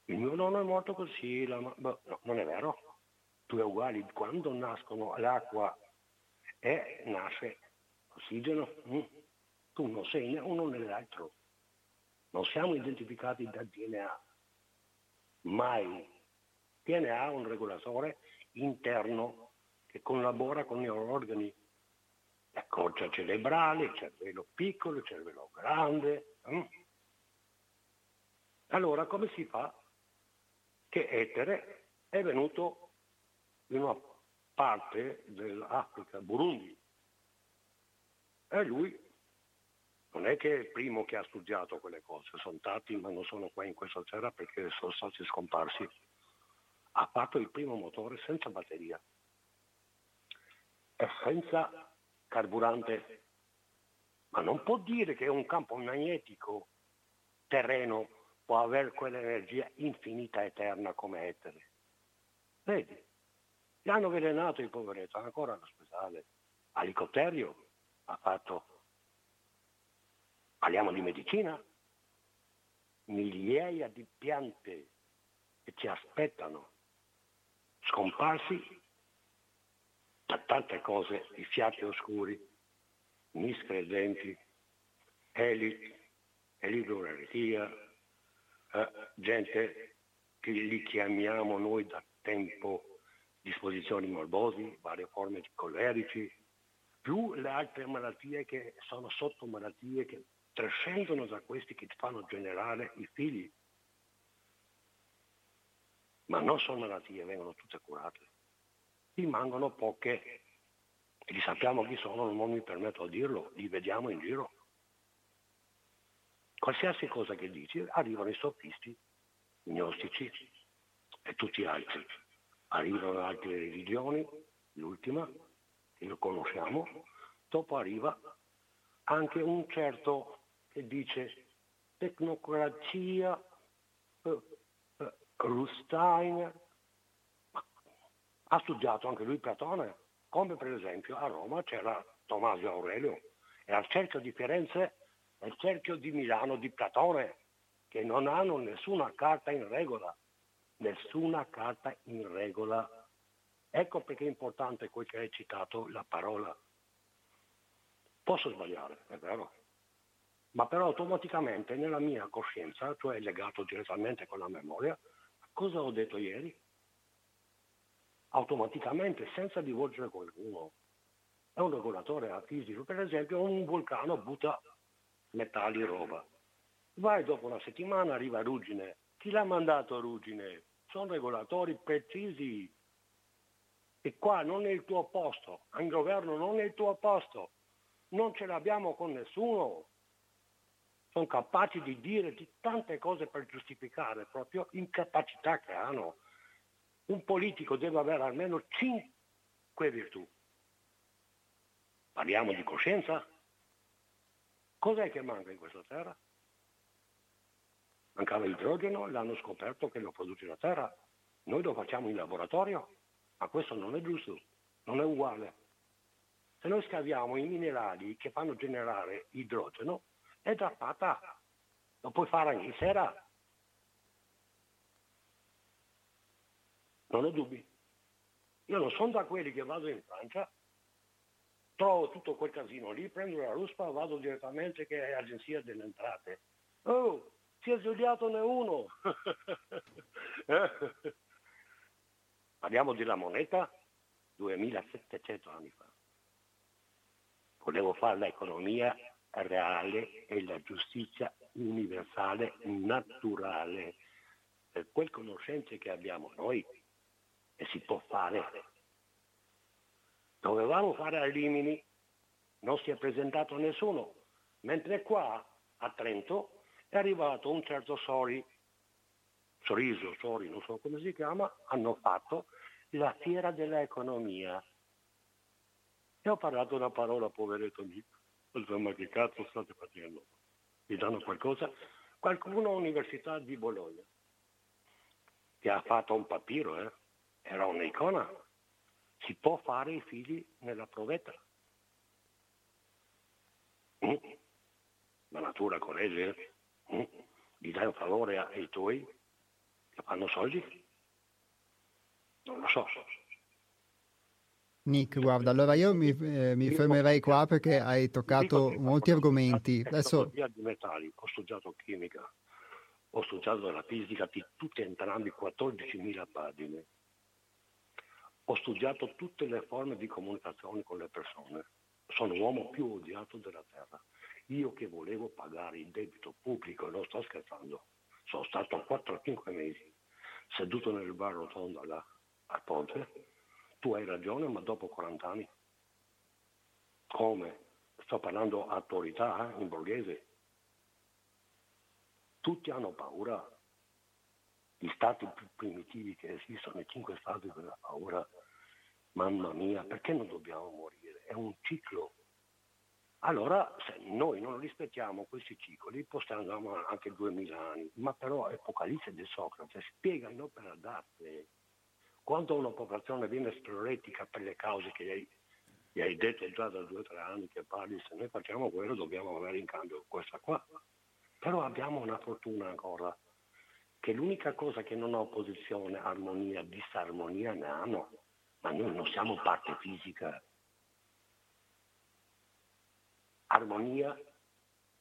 Il mio nonno è morto così, no, non è vero. Tu è uguali, quando nascono l'acqua e nasce ossigeno, tu non sei né uno né l'altro. Non siamo identificati dal DNA, mai. Il DNA è un regolatore interno che collabora con gli organi, la corcia cerebrale, il cervello piccolo, il cervello grande. Allora come si fa che etere è venuto in una parte dell'Africa, Burundi, e lui non è che è il primo che ha studiato quelle cose, sono tanti ma non sono qua in questa terra perché sono stati scomparsi. Ha fatto il primo motore senza batteria e senza carburante, ma non può dire che un campo magnetico terreno può avere quell'energia infinita, eterna come etere. Vedi, gli hanno avvelenato il poveretto, ancora all'ospedale, all'elicoterio ha fatto. Parliamo di medicina, migliaia di piante che ci aspettano. Scomparsi da tante cose, i fiati oscuri, miscredenti, elite, gente che li chiamiamo noi da tempo disposizioni morbosi, varie forme di colerici, più le altre malattie che sono sottomalattie che trascendono da questi che fanno generare i figli. Ma non sono malattie, vengono tutte curate. Rimangono poche, e li sappiamo chi sono, non mi permetto a dirlo, li vediamo in giro. Qualsiasi cosa che dici, arrivano i soffisti, i gnostici e tutti gli altri. Arrivano altre religioni, l'ultima, che lo conosciamo, dopo arriva anche un certo che dice tecnocrazia, Rusteiner, ha studiato anche lui Platone, come per esempio a Roma c'era Tommaso Aurelio, e al cerchio di Firenze e al cerchio di Milano di Platone, che non hanno nessuna carta in regola, nessuna carta in regola. Ecco perché è importante quel che hai citato, la parola. Posso sbagliare, è vero, ma però automaticamente nella mia coscienza, cioè legato direttamente con la memoria, cosa ho detto ieri? Automaticamente, senza rivolgere qualcuno. È un regolatore artistico, per esempio un vulcano butta metalli, roba. Vai dopo una settimana, arriva ruggine. Chi l'ha mandato ruggine? Sono regolatori precisi. E qua non è il tuo posto, al governo non è il tuo posto. Non ce l'abbiamo con nessuno. Sono capaci di dire di tante cose per giustificare proprio incapacità che hanno. Un politico deve avere almeno 5 virtù. Parliamo di coscienza. Cos'è che manca in questa terra? Mancava idrogeno, l'hanno scoperto che lo produce la terra. Noi lo facciamo in laboratorio, ma questo non è giusto, non è uguale. Se noi scaviamo i minerali che fanno generare idrogeno, è trappata, lo puoi fare ogni sera. Non ho dubbi. Io non sono da quelli che vado in Francia, trovo tutto quel casino lì, prendo la ruspa, vado direttamente che è l'agenzia delle entrate. Oh, si è svegliato ne uno. Parliamo della moneta 2700 anni fa. Volevo fare l'economia reale e la giustizia universale, naturale. Per quel conoscenze che abbiamo noi, e si può fare. Dovevamo fare a Rimini, non si è presentato nessuno, mentre qua a Trento è arrivato un certo Sori, non so come si chiama, hanno fatto la fiera dell'economia. E ho parlato una parola, poveretto mio, insomma che cazzo state facendo? Vi danno qualcosa? Qualcuno all'Università di Bologna, che ha fatto un papiro, Era un'icona. Si può fare i figli nella provetta. La natura corregge. Gli dai un favore ai tuoi che fanno soldi? Non lo so. Nick, guarda, allora io mi fermerei qua perché hai toccato molti argomenti. Adesso di metalli, ho studiato chimica, ho studiato la fisica di tutti e entrambi 14.000 pagine. Ho studiato tutte le forme di comunicazione con le persone. Sono l'uomo più odiato della terra. Io che volevo pagare il debito pubblico, non sto scherzando, sono stato 4-5 mesi seduto nel bar rotondo là al ponte. Tu hai ragione, ma dopo 40 anni. Come? Sto parlando autorità in borghese. Tutti hanno paura. Gli stati più primitivi che esistono, i 5 stati della paura, mamma mia, perché non dobbiamo morire? È un ciclo. Allora, se noi non rispettiamo questi cicli, possiamo anche 2000 anni, ma però Apocalisse di Socrate spiega in opera d'arte quando una popolazione viene sproretica per le cause che gli hai detto già da 2 o 3 anni che parli, se noi facciamo quello dobbiamo avere in cambio questa qua. Però abbiamo una fortuna ancora, che l'unica cosa che non ha opposizione, armonia, disarmonia ne hanno, ma noi non siamo parte fisica. Armonia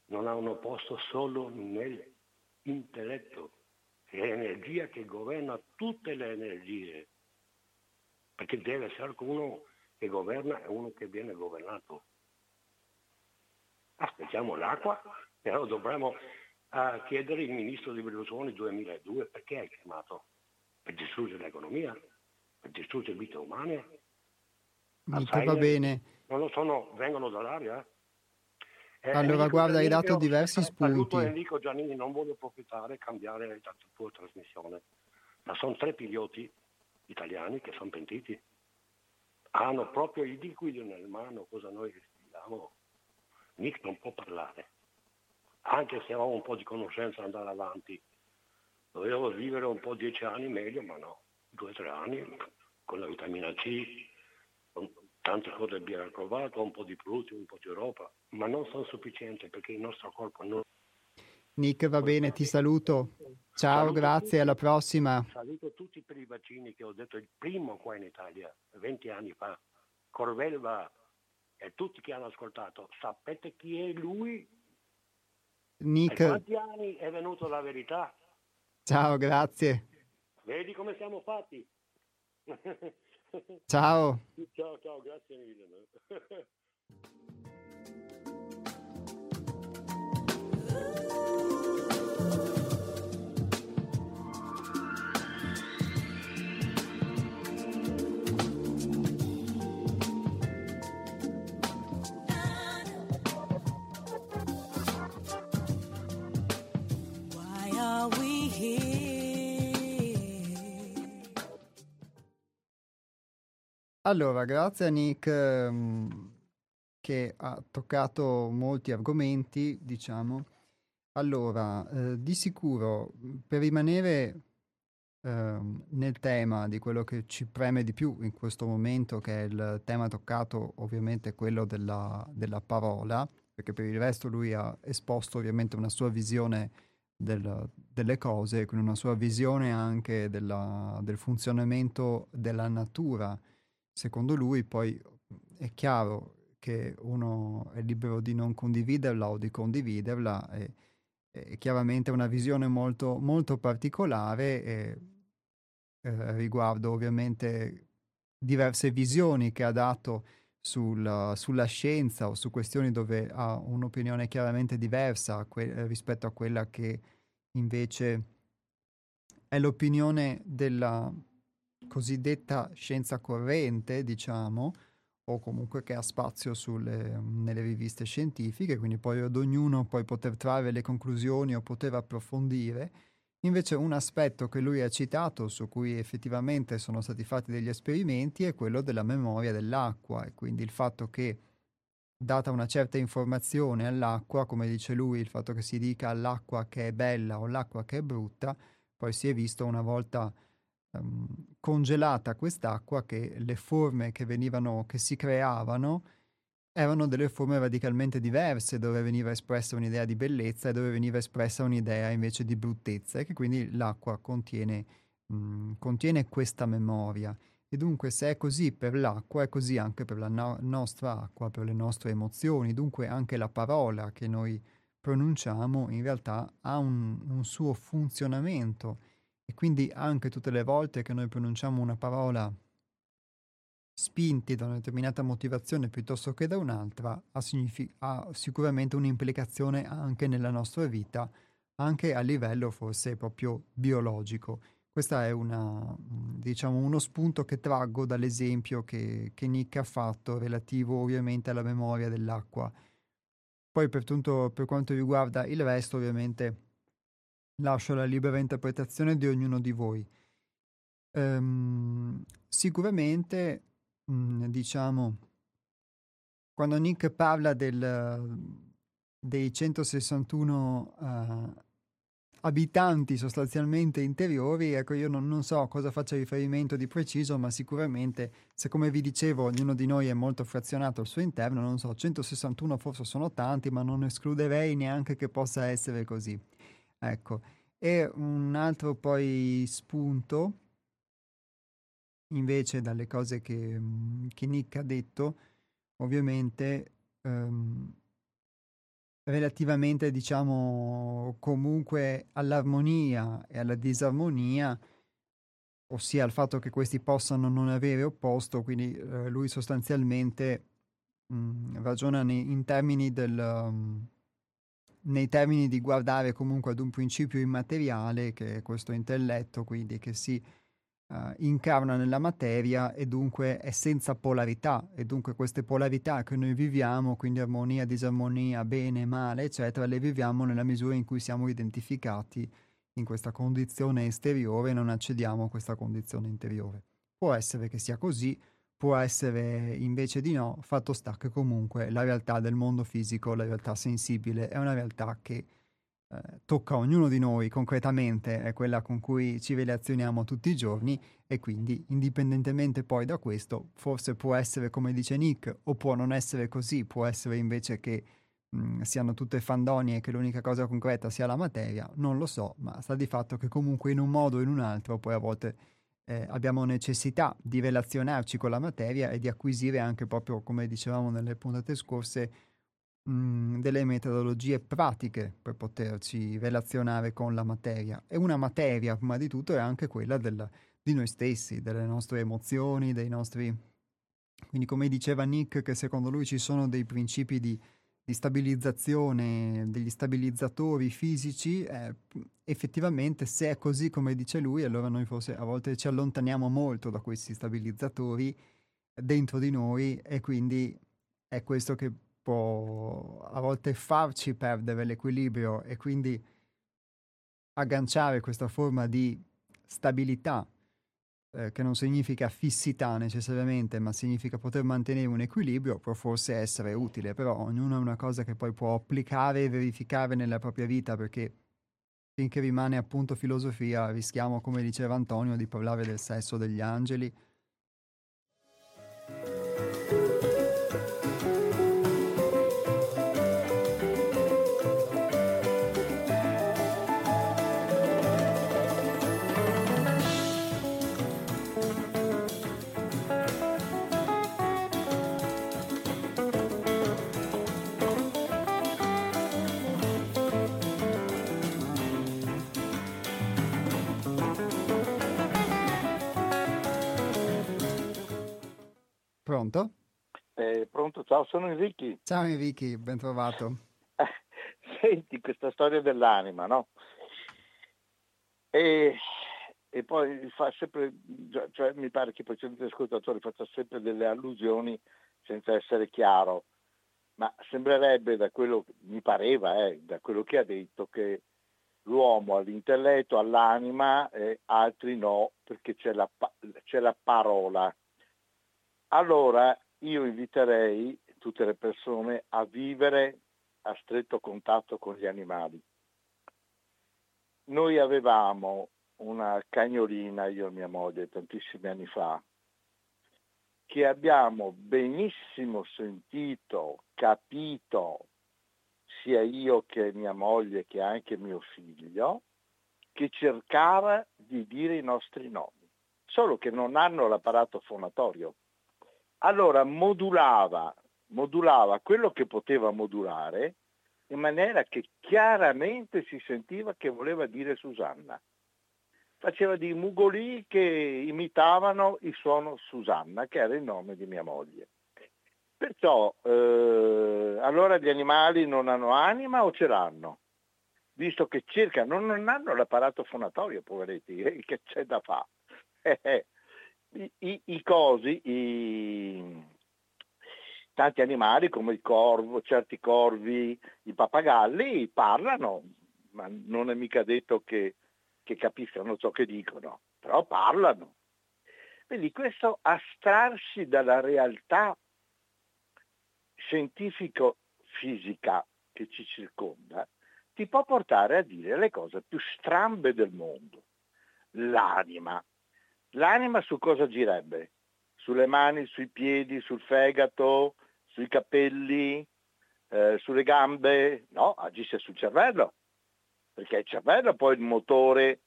non ha un opposto solo nell'intelletto, che è energia che governa tutte le energie, perché deve essere uno che governa e uno che viene governato. Aspettiamo l'acqua, però dovremmo a chiedere il ministro di Berlusconi 2002 perché è chiamato, per distruggere l'economia, per distruggere vite umane. Nick, va bene. Non lo sono, vengono dall'aria. Allora, Enrico, guarda, hai dato diversi spunti. Saluto Enrico Giannini, non voglio approfittare e cambiare la tua trasmissione, ma sono 3 piloti italiani che sono pentiti. Hanno proprio il liquido nel mano, cosa noi respiriamo. Nick non può parlare. Anche se ho un po' di conoscenza, andare avanti. Dovevo vivere un po' 10 anni meglio, ma no, 2 o 3 anni con la vitamina C, con tante cose del bicarbonato, un po' di glutine, un po' di roba, ma non sono sufficienti perché il nostro corpo non... Nick, va bene, ti saluto. Ciao, saluto, grazie, tutti. Alla prossima. Saluto tutti per i vaccini che ho detto, il primo qua in Italia, 20 anni fa, Corvelva, e tutti che hanno ascoltato, sapete chi è lui? Nick. Per quanti anni è venuto la verità? Ciao, grazie. Vedi come siamo fatti? Ciao. Ciao, ciao, grazie mille. Allora, grazie a Nick che ha toccato molti argomenti, diciamo. Allora, di sicuro, per rimanere nel tema di quello che ci preme di più in questo momento, che è il tema toccato ovviamente è quello della parola, perché per il resto lui ha esposto ovviamente una sua visione delle cose, con una sua visione anche del funzionamento della natura. Secondo lui poi è chiaro che uno è libero di non condividerla o di condividerla, è chiaramente una visione molto, molto particolare riguardo ovviamente diverse visioni che ha dato sulla scienza o su questioni dove ha un'opinione chiaramente diversa rispetto a quella che invece è l'opinione della cosiddetta scienza corrente, diciamo, o comunque che ha spazio nelle riviste scientifiche, quindi poi ad ognuno poi poter trarre le conclusioni o poter approfondire. Invece un aspetto che lui ha citato, su cui effettivamente sono stati fatti degli esperimenti, è quello della memoria dell'acqua, e quindi il fatto che, data una certa informazione all'acqua, come dice lui, il fatto che si dica all'acqua che è bella o l'acqua che è brutta, poi si è visto una volta congelata quest'acqua che le forme che si creavano erano delle forme radicalmente diverse, dove veniva espressa un'idea di bellezza e dove veniva espressa un'idea invece di bruttezza, e che quindi l'acqua contiene questa memoria. E dunque, se è così per l'acqua, è così anche per la nostra acqua, per le nostre emozioni. Dunque anche la parola che noi pronunciamo in realtà ha un suo funzionamento. E quindi anche tutte le volte che noi pronunciamo una parola spinti da una determinata motivazione piuttosto che da un'altra, ha sicuramente un'implicazione anche nella nostra vita, anche a livello forse proprio biologico. Questa è diciamo, uno spunto che traggo dall'esempio che Nick ha fatto relativo ovviamente alla memoria dell'acqua. Poi per quanto riguarda il resto, ovviamente lascio la libera interpretazione di ognuno di voi. Sicuramente, diciamo, quando Nick parla dei 161 abitanti sostanzialmente interiori, ecco, io non so a cosa faccia riferimento di preciso, ma sicuramente, se come vi dicevo ognuno di noi è molto frazionato al suo interno, non so, 161 forse sono tanti, ma non escluderei neanche che possa essere così. Ecco, e un altro poi spunto, invece, dalle cose che Nick ha detto, ovviamente, relativamente, diciamo, comunque all'armonia e alla disarmonia, ossia al fatto che questi possano non avere opposto, quindi lui sostanzialmente ragiona nei termini di guardare comunque ad un principio immateriale, che è questo intelletto, quindi che si incarna nella materia e dunque è senza polarità, e dunque queste polarità che noi viviamo, quindi armonia, disarmonia, bene, male, eccetera, le viviamo nella misura in cui siamo identificati in questa condizione esteriore e non accediamo a questa condizione interiore. Può essere che sia così, può essere invece di no. Fatto sta che comunque la realtà del mondo fisico, la realtà sensibile, è una realtà che tocca a ognuno di noi concretamente, è quella con cui ci relazioniamo tutti i giorni, e quindi indipendentemente poi da questo, forse può essere come dice Nick o può non essere così, può essere invece che siano tutte fandonie e che l'unica cosa concreta sia la materia, non lo so, ma sta di fatto che comunque in un modo o in un altro poi a volte abbiamo necessità di relazionarci con la materia e di acquisire anche, proprio come dicevamo nelle puntate scorse, delle metodologie pratiche per poterci relazionare con la materia. E una materia prima di tutto è anche quella di noi stessi, delle nostre emozioni, dei nostri... Quindi come diceva Nick, che secondo lui ci sono dei principi di stabilizzazione, degli stabilizzatori fisici, effettivamente se è così come dice lui, allora noi forse a volte ci allontaniamo molto da questi stabilizzatori dentro di noi, e quindi è questo che può a volte farci perdere l'equilibrio e quindi agganciare questa forma di stabilità, che non significa fissità necessariamente, ma significa poter mantenere un equilibrio, può forse essere utile. Però ognuno è una cosa che poi può applicare e verificare nella propria vita, perché finché rimane appunto filosofia rischiamo, come diceva Antonio, di parlare del sesso degli angeli. Pronto? Pronto, ciao, sono Enrico. Ciao Enrico, ben trovato. Senti, questa storia dell'anima, no? E poi fa sempre, cioè mi pare che i precedenti ascoltatori faccia sempre delle allusioni senza essere chiaro, ma sembrerebbe, da quello mi pareva, da quello che ha detto, che l'uomo ha l'intelletto, ha l'anima, altri no, perché c'è la parola. Allora io inviterei tutte le persone a vivere a stretto contatto con gli animali. Noi avevamo una cagnolina, io e mia moglie, tantissimi anni fa, che abbiamo benissimo sentito, capito, sia io che mia moglie che anche mio figlio, che cercava di dire i nostri nomi, solo che non hanno l'apparato fonatorio. Allora modulava quello che poteva modulare, in maniera che chiaramente si sentiva che voleva dire Susanna. Faceva dei mugolii che imitavano il suono Susanna, che era il nome di mia moglie. Perciò, allora gli animali non hanno anima o ce l'hanno? Visto che cercano, non hanno l'apparato fonatorio, poveretti, che c'è da fare? Tanti animali come il corvo, certi corvi, i pappagalli parlano, ma non è mica detto che capiscano ciò che dicono, però parlano. Quindi questo astrarsi dalla realtà scientifico-fisica che ci circonda ti può portare a dire le cose più strambe del mondo. L'anima. L'anima su cosa girebbe? Sulle mani, sui piedi, sul fegato, sui capelli, sulle gambe? No, agisce sul cervello, perché il cervello poi è il motore.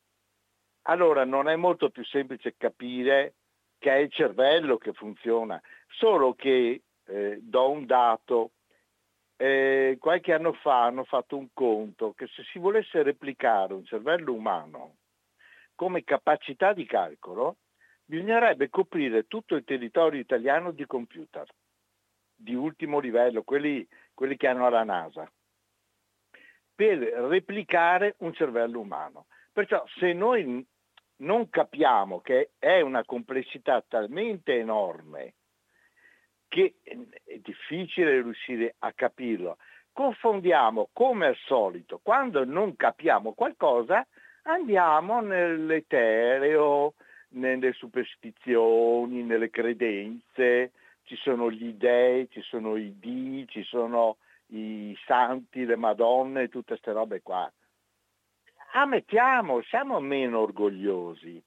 Allora non è molto più semplice capire che è il cervello che funziona, solo che do un dato. Qualche anno fa hanno fatto un conto che se si volesse replicare un cervello umano come capacità di calcolo, bisognerebbe coprire tutto il territorio italiano di computer, di ultimo livello, quelli che hanno la NASA, per replicare un cervello umano. Perciò se noi non capiamo che è una complessità talmente enorme che è difficile riuscire a capirlo, confondiamo come al solito. Quando non capiamo qualcosa, andiamo nell'etereo, nelle superstizioni, nelle credenze. Ci sono gli dèi, ci sono i dì, ci sono i santi, le madonne, tutte queste robe qua. ammettiamo, siamo meno orgogliosi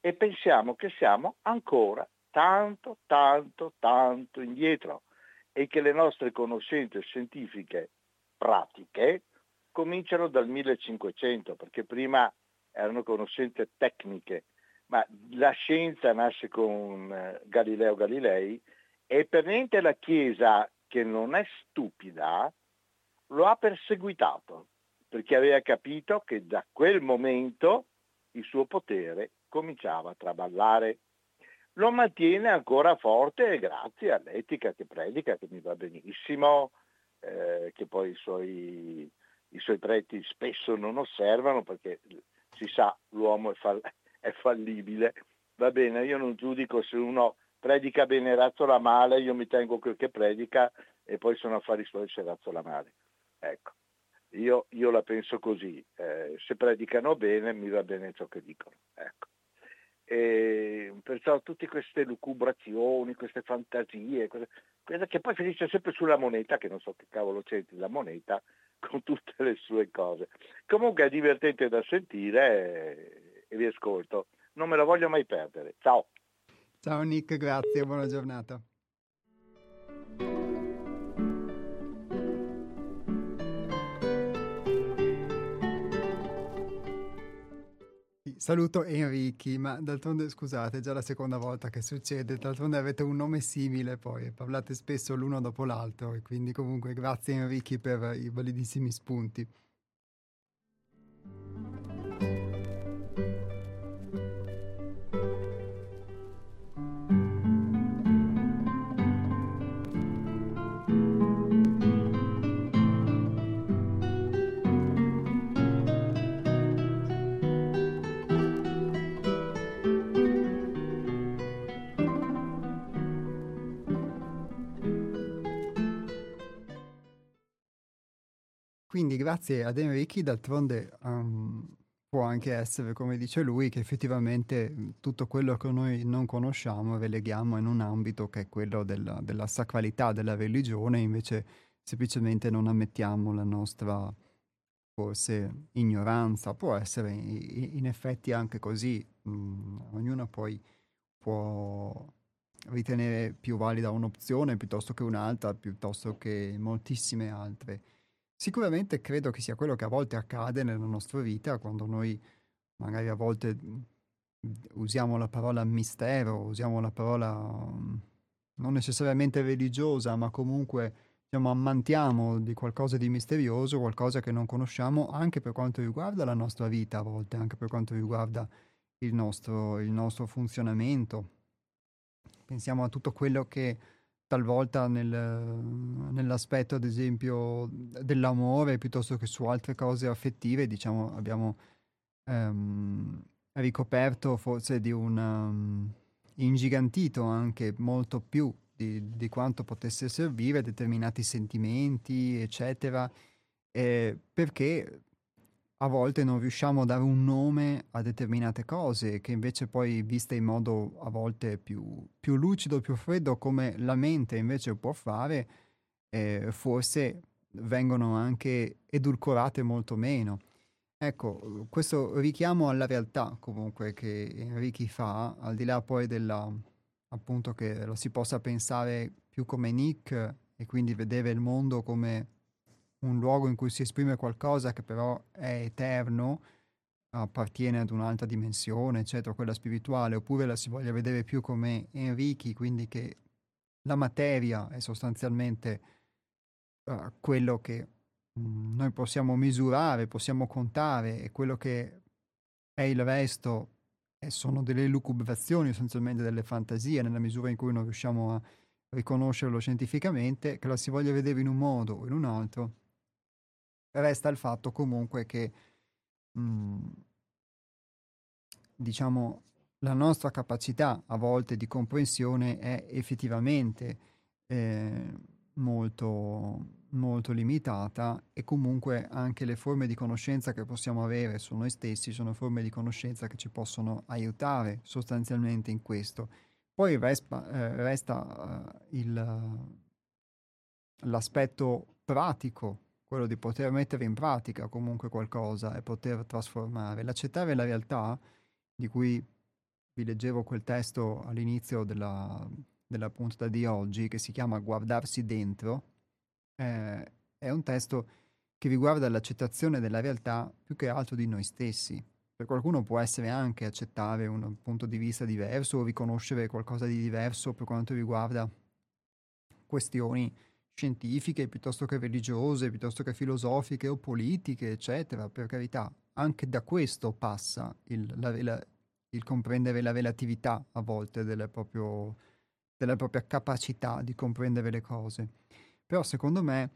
e pensiamo che siamo ancora tanto indietro e che le nostre conoscenze scientifiche pratiche cominciano dal 1500, perché prima erano conoscenze tecniche, ma la scienza nasce con Galileo Galilei e per niente la Chiesa, che non è stupida, lo ha perseguitato, perché aveva capito che da quel momento il suo potere cominciava a traballare. Lo mantiene ancora forte grazie all'etica che predica, che mi va benissimo, che poi i suoi preti spesso non osservano, perché si sa, l'uomo è fallibile. Va bene, io non giudico se uno predica bene e razzola male, io mi tengo quel che predica e poi sono affari suoi se razzola male. Ecco, io la penso così, se predicano bene mi va bene ciò che dicono, ecco. E perciò tutte queste lucubrazioni, queste fantasie, questa che poi finisce sempre sulla moneta, che non so che cavolo c'entri la moneta con tutte le sue cose. Comunque è divertente da sentire e vi ascolto, non me lo voglio mai perdere. Ciao Nick, grazie, buona giornata. Saluto Enrichi, ma d'altronde scusate, è già la seconda volta che succede, d'altronde avete un nome simile poi e parlate spesso l'uno dopo l'altro e quindi comunque grazie Enrichi per i validissimi spunti. Quindi grazie ad Enrichi, d'altronde può anche essere, come dice lui, che effettivamente tutto quello che noi non conosciamo releghiamo in un ambito che è quello della sacralità della religione, invece semplicemente non ammettiamo la nostra forse ignoranza. Può essere in effetti anche così, ognuno poi può ritenere più valida un'opzione piuttosto che un'altra, piuttosto che moltissime altre. Sicuramente credo che sia quello che a volte accade nella nostra vita, quando noi magari a volte usiamo la parola mistero, usiamo la parola non necessariamente religiosa, ma comunque diciamo, ammantiamo di qualcosa di misterioso, qualcosa che non conosciamo, anche per quanto riguarda la nostra vita a volte, anche per quanto riguarda il nostro funzionamento. Pensiamo a tutto quello che talvolta nell'aspetto ad esempio dell'amore piuttosto che su altre cose affettive diciamo abbiamo ricoperto forse di un ingigantito anche molto più di quanto potesse servire determinati sentimenti eccetera, perché a volte non riusciamo a dare un nome a determinate cose che invece poi viste in modo a volte più lucido, più freddo, come la mente invece può fare, forse vengono anche edulcorate molto meno. Ecco, questo richiamo alla realtà comunque che Enrichi fa, al di là poi della appunto che lo si possa pensare più come Nick e quindi vedere il mondo come un luogo in cui si esprime qualcosa che però è eterno, appartiene ad un'altra dimensione, eccetera, quella spirituale, oppure la si voglia vedere più come Enrichi, quindi che la materia è sostanzialmente quello che noi possiamo misurare, possiamo contare, e quello che è il resto sono delle lucubrazioni, essenzialmente delle fantasie, nella misura in cui non riusciamo a riconoscerlo scientificamente, che la si voglia vedere in un modo o in un altro. Resta il fatto comunque che diciamo la nostra capacità a volte di comprensione è effettivamente molto, molto limitata, e comunque anche le forme di conoscenza che possiamo avere su noi stessi sono forme di conoscenza che ci possono aiutare sostanzialmente in questo. Poi resta l'aspetto pratico, quello di poter mettere in pratica comunque qualcosa e poter trasformare. L'accettare la realtà, di cui vi leggevo quel testo all'inizio della puntata di oggi, che si chiama Guardarsi dentro, è un testo che riguarda l'accettazione della realtà più che altro di noi stessi. Per qualcuno può essere anche accettare un punto di vista diverso o riconoscere qualcosa di diverso per quanto riguarda questioni scientifiche piuttosto che religiose, piuttosto che filosofiche o politiche, eccetera. Per carità, anche da questo passa il comprendere la relatività a volte della propria capacità di comprendere le cose. Però secondo me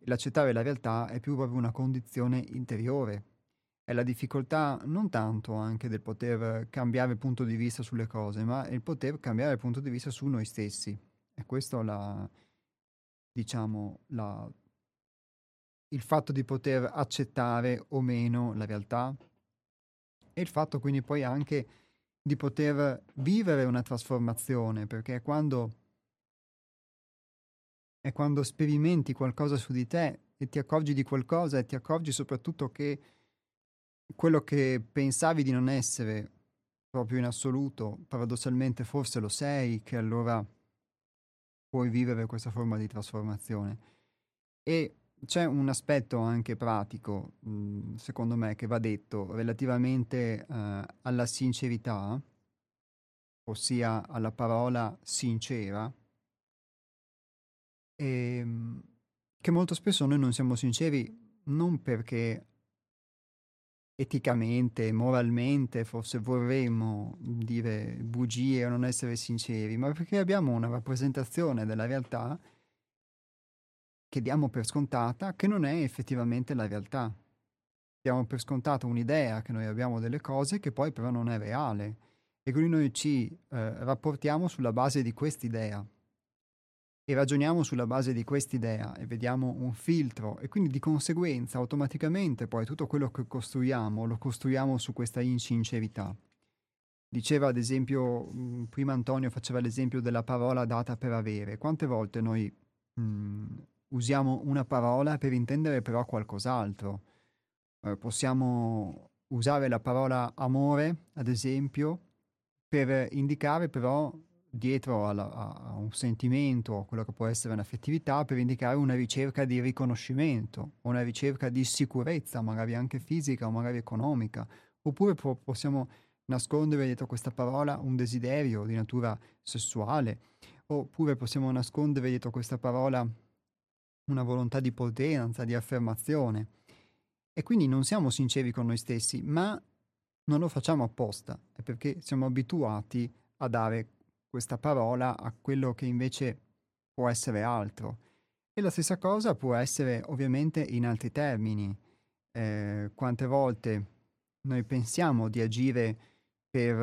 l'accettare la realtà è più proprio una condizione interiore, è la difficoltà non tanto anche del poter cambiare punto di vista sulle cose, ma il poter cambiare punto di vista su noi stessi. E questo il fatto di poter accettare o meno la realtà, e il fatto quindi poi anche di poter vivere una trasformazione, perché è quando sperimenti qualcosa su di te e ti accorgi di qualcosa, e ti accorgi soprattutto che quello che pensavi di non essere proprio in assoluto, paradossalmente forse lo sei, che allora puoi vivere questa forma di trasformazione. E c'è un aspetto anche pratico, secondo me, che va detto relativamente alla sincerità, ossia alla parola sincera, e che molto spesso noi non siamo sinceri non perché eticamente, moralmente, forse vorremmo dire bugie o non essere sinceri, ma perché abbiamo una rappresentazione della realtà che diamo per scontata, che non è effettivamente la realtà. Diamo per scontata un'idea che noi abbiamo delle cose, che poi però non è reale, e quindi noi ci rapportiamo sulla base di quest'idea e ragioniamo sulla base di quest'idea e vediamo un filtro, e quindi di conseguenza automaticamente poi tutto quello che costruiamo lo costruiamo su questa insincerità. Diceva ad esempio, prima Antonio faceva l'esempio della parola data per avere. Quante volte noi usiamo una parola per intendere però qualcos'altro? Possiamo usare la parola amore, ad esempio, per indicare però dietro a un sentimento, a quello che può essere un'affettività, per indicare una ricerca di riconoscimento, una ricerca di sicurezza, magari anche fisica o magari economica. Oppure possiamo nascondere dietro questa parola un desiderio di natura sessuale, oppure possiamo nascondere dietro questa parola una volontà di potenza, di affermazione. E quindi non siamo sinceri con noi stessi, ma non lo facciamo apposta, è perché siamo abituati a dare questa parola a quello che invece può essere altro. E la stessa cosa può essere ovviamente in altri termini. Quante volte noi pensiamo di agire per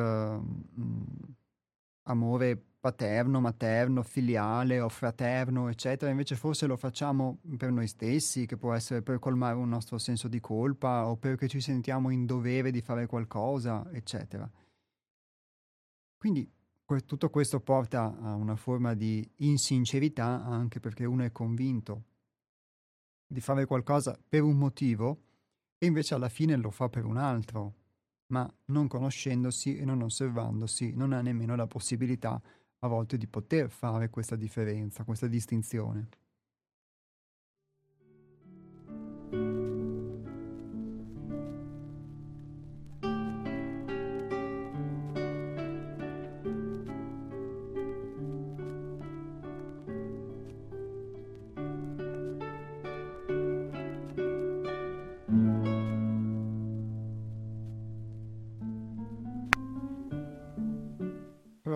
amore paterno, materno, filiale o fraterno, eccetera, invece forse lo facciamo per noi stessi, che può essere per colmare un nostro senso di colpa o perché ci sentiamo in dovere di fare qualcosa, eccetera. Quindi tutto questo porta a una forma di insincerità, anche perché uno è convinto di fare qualcosa per un motivo e invece alla fine lo fa per un altro, ma non conoscendosi e non osservandosi non ha nemmeno la possibilità a volte di poter fare questa differenza, questa distinzione.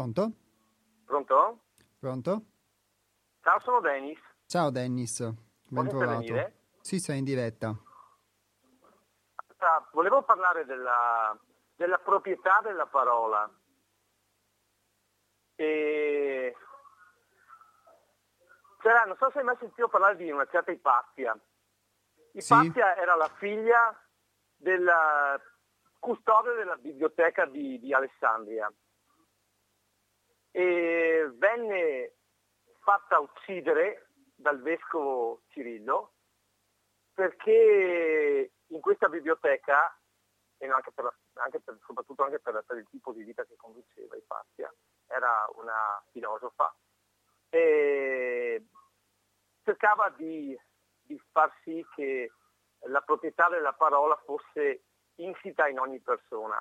Pronto? Pronto? Pronto? Ciao, sono Dennis. Ciao Dennis, ben trovato. Sì, sei in diretta. Volevo parlare della proprietà della parola. Non so se hai mai sentito parlare di una certa Ipazia. Ipazia, sì. Era la figlia del custode della biblioteca di Alessandria. E venne fatta uccidere dal vescovo Cirillo perché in questa biblioteca, e soprattutto anche per il tipo di vita che conduceva Ipazia, era una filosofa, e cercava di far sì che la proprietà della parola fosse insita in ogni persona,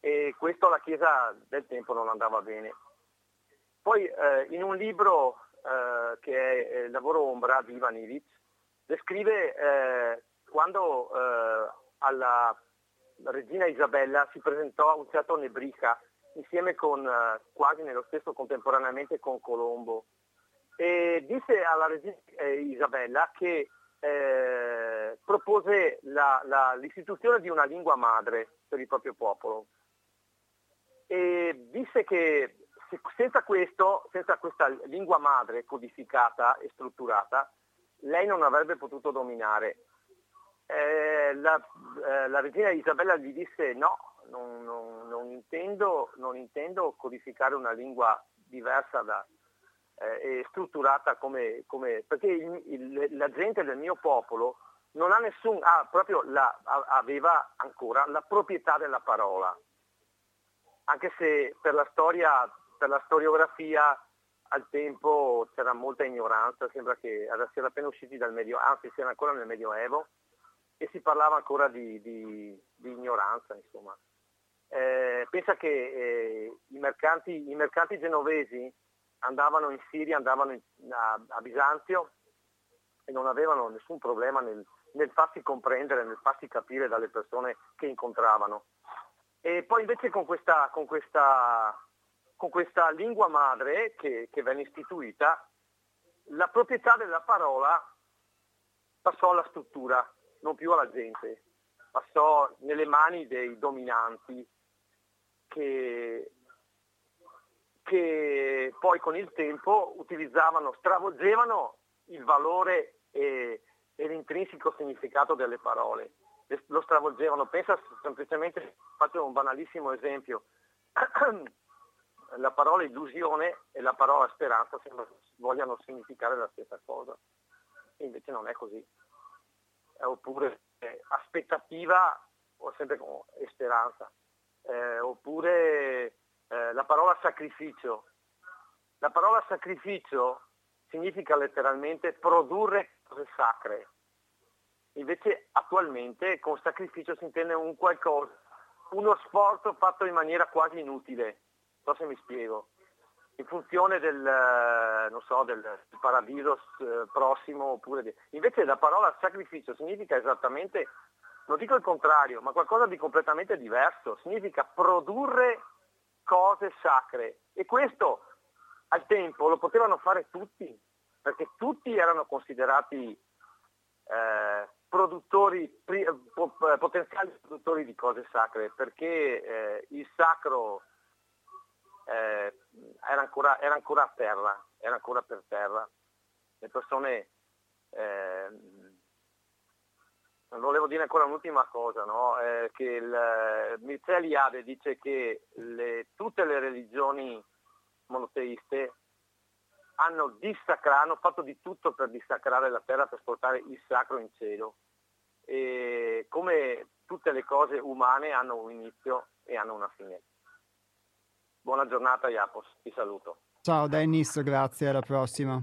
e questo alla Chiesa del tempo non andava bene. Poi in un libro che è Il lavoro ombra di Ivan Illich, descrive quando alla regina Isabella si presentò a un certo Nebrica, insieme con quasi nello stesso contemporaneamente con Colombo, e disse alla regina Isabella che propose l'istituzione di una lingua madre per il proprio popolo, e disse che senza questa lingua madre codificata e strutturata lei non avrebbe potuto dominare. La regina Isabella gli disse no, non intendo codificare una lingua diversa e strutturata come perché la gente del mio popolo non ha nessun aveva ancora la proprietà della parola, anche se per la storiografia al tempo c'era molta ignoranza. Sembra che si era appena usciti dal Medioevo, anzi si era ancora nel Medioevo, e si parlava ancora di ignoranza, insomma. Pensa che i mercanti genovesi andavano in Siria, andavano a Bisanzio, e non avevano nessun problema nel farsi comprendere, nel farsi capire dalle persone che incontravano. E poi invece con questa lingua madre che venne istituita, la proprietà della parola passò alla struttura, non più alla gente, passò nelle mani dei dominanti che poi con il tempo stravolgevano il valore e l'intrinseco significato delle parole, lo stravolgevano. Pensa semplicemente, faccio un banalissimo esempio, la parola illusione e la parola speranza sembra vogliano significare la stessa cosa, e invece non è così. Oppure aspettativa o sempre con speranza, oppure la parola sacrificio. La parola sacrificio significa letteralmente produrre cose sacre, invece attualmente con sacrificio si intende uno sforzo fatto in maniera quasi inutile. Non so se mi spiego, in funzione del paradiso prossimo, invece la parola sacrificio significa esattamente, non dico il contrario, ma qualcosa di completamente diverso, significa produrre cose sacre, e questo al tempo lo potevano fare tutti, perché tutti erano considerati potenziali produttori di cose sacre, perché il sacro era ancora a terra, era ancora per terra. Le persone, volevo dire ancora un'ultima cosa, no? Che il Mircea Eliade dice che tutte le religioni monoteiste hanno fatto di tutto per dissacrare la terra, per portare il sacro in cielo, e come tutte le cose umane hanno un inizio e hanno una fine. Buona giornata, Iapos, ti saluto. Ciao Dennis, grazie, alla prossima.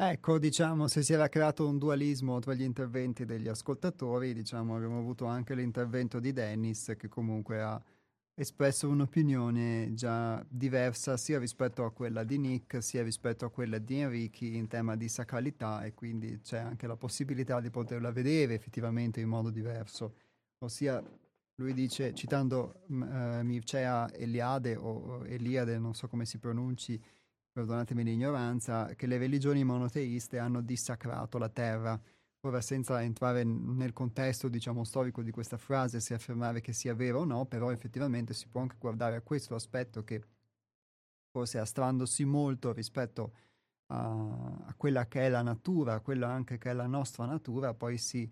Ecco, diciamo, se si era creato un dualismo tra gli interventi degli ascoltatori, diciamo, abbiamo avuto anche l'intervento di Dennis, che comunque ha espresso un'opinione già diversa sia rispetto a quella di Nick, sia rispetto a quella di Enrichi in tema di sacralità, e quindi c'è anche la possibilità di poterla vedere effettivamente in modo diverso. Ossia, lui dice, citando Mircea Eliade o Eliade, non so come si pronunci, perdonatemi l'ignoranza, che le religioni monoteiste hanno dissacrato la terra. Ora, senza entrare nel contesto, diciamo, storico di questa frase, se affermare che sia vero o no, però effettivamente si può anche guardare a questo aspetto, che forse astrandosi molto rispetto a quella che è la natura, a quella anche che è la nostra natura, poi si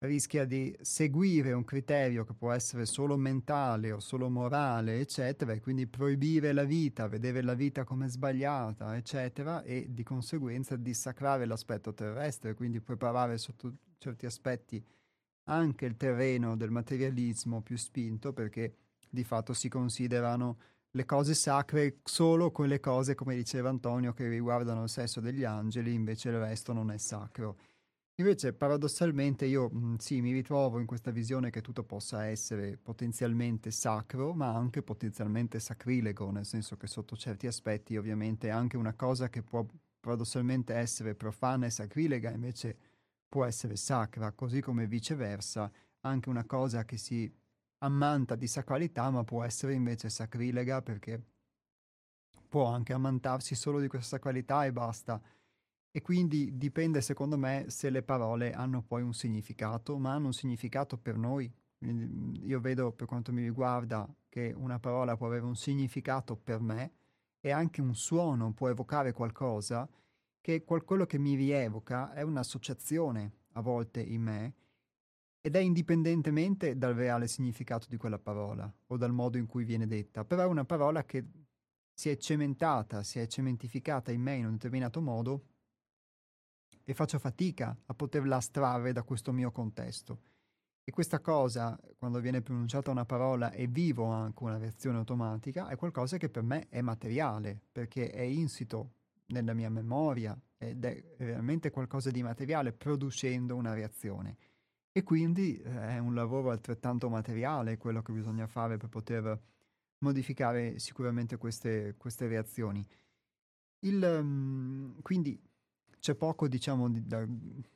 rischia di seguire un criterio che può essere solo mentale o solo morale, eccetera, e quindi proibire la vita, vedere la vita come sbagliata, eccetera, e di conseguenza dissacrare l'aspetto terrestre, quindi preparare sotto certi aspetti anche il terreno del materialismo più spinto, perché di fatto si considerano le cose sacre solo quelle cose, come diceva Antonio, che riguardano il sesso degli angeli, invece il resto non è sacro. Invece paradossalmente io sì, mi ritrovo in questa visione che tutto possa essere potenzialmente sacro, ma anche potenzialmente sacrilego, nel senso che sotto certi aspetti ovviamente anche una cosa che può paradossalmente essere profana e sacrilega invece può essere sacra, così come viceversa anche una cosa che si ammanta di sacralità ma può essere invece sacrilega, perché può anche ammantarsi solo di questa sacralità e basta. E quindi dipende, secondo me, se le parole hanno poi un significato, ma hanno un significato per noi. Io vedo, per quanto mi riguarda, che una parola può avere un significato per me, e anche un suono può evocare qualcosa, che quello che mi rievoca è un'associazione a volte in me, ed è indipendentemente dal reale significato di quella parola o dal modo in cui viene detta. Però è una parola che si è cementata, si è cementificata in me in un determinato modo, e faccio fatica a poterla astrarre da questo mio contesto. E questa cosa, quando viene pronunciata una parola e vivo anche una reazione automatica, è qualcosa che per me è materiale, perché è insito nella mia memoria ed è veramente qualcosa di materiale, producendo una reazione. E quindi è un lavoro altrettanto materiale quello che bisogna fare per poter modificare sicuramente queste reazioni. Quindi c'è poco, diciamo,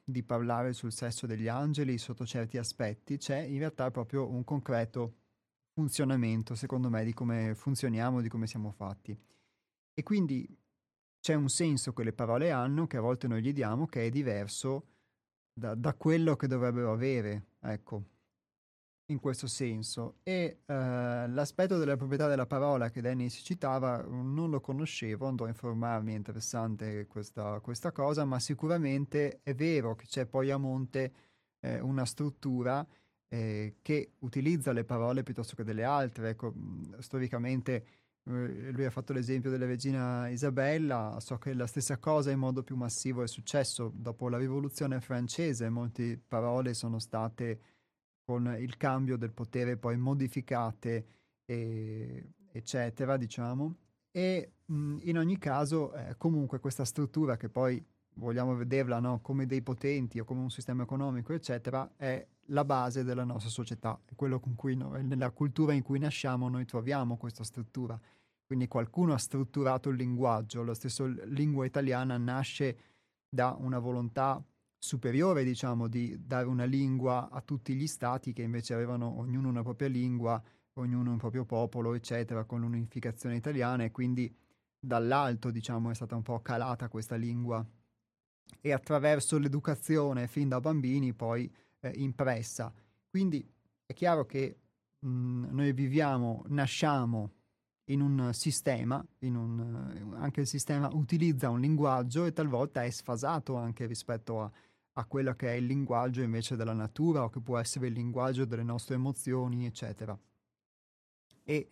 di parlare sul sesso degli angeli sotto certi aspetti, c'è in realtà proprio un concreto funzionamento, secondo me, di come funzioniamo, di come siamo fatti. E quindi c'è un senso che le parole hanno, che a volte noi gli diamo, che è diverso da quello che dovrebbero avere, ecco, in questo senso. E l'aspetto della proprietà della parola che Dennis citava non lo conoscevo, andrò a informarmi, è interessante questa cosa, ma sicuramente è vero che c'è poi a monte una struttura che utilizza le parole piuttosto che delle altre. Ecco, storicamente lui ha fatto l'esempio della regina Isabella, so che la stessa cosa in modo più massivo è successo dopo la rivoluzione francese, molte parole sono state con il cambio del potere poi modificate, eccetera, diciamo. E in ogni caso, comunque questa struttura, che poi vogliamo vederla, no, come dei potenti o come un sistema economico, eccetera, è la base della nostra società, è quello con cui nella cultura in cui nasciamo noi troviamo questa struttura. Quindi qualcuno ha strutturato il linguaggio, la stessa lingua italiana nasce da una volontà superiore, diciamo, di dare una lingua a tutti gli stati, che invece avevano ognuno una propria lingua, ognuno un proprio popolo, eccetera, con l'unificazione italiana, e quindi dall'alto, diciamo, è stata un po' calata questa lingua e attraverso l'educazione fin da bambini poi impressa. Quindi è chiaro che noi nasciamo in un sistema, anche il sistema utilizza un linguaggio e talvolta è sfasato anche rispetto a quello che è il linguaggio invece della natura, o che può essere il linguaggio delle nostre emozioni, eccetera. E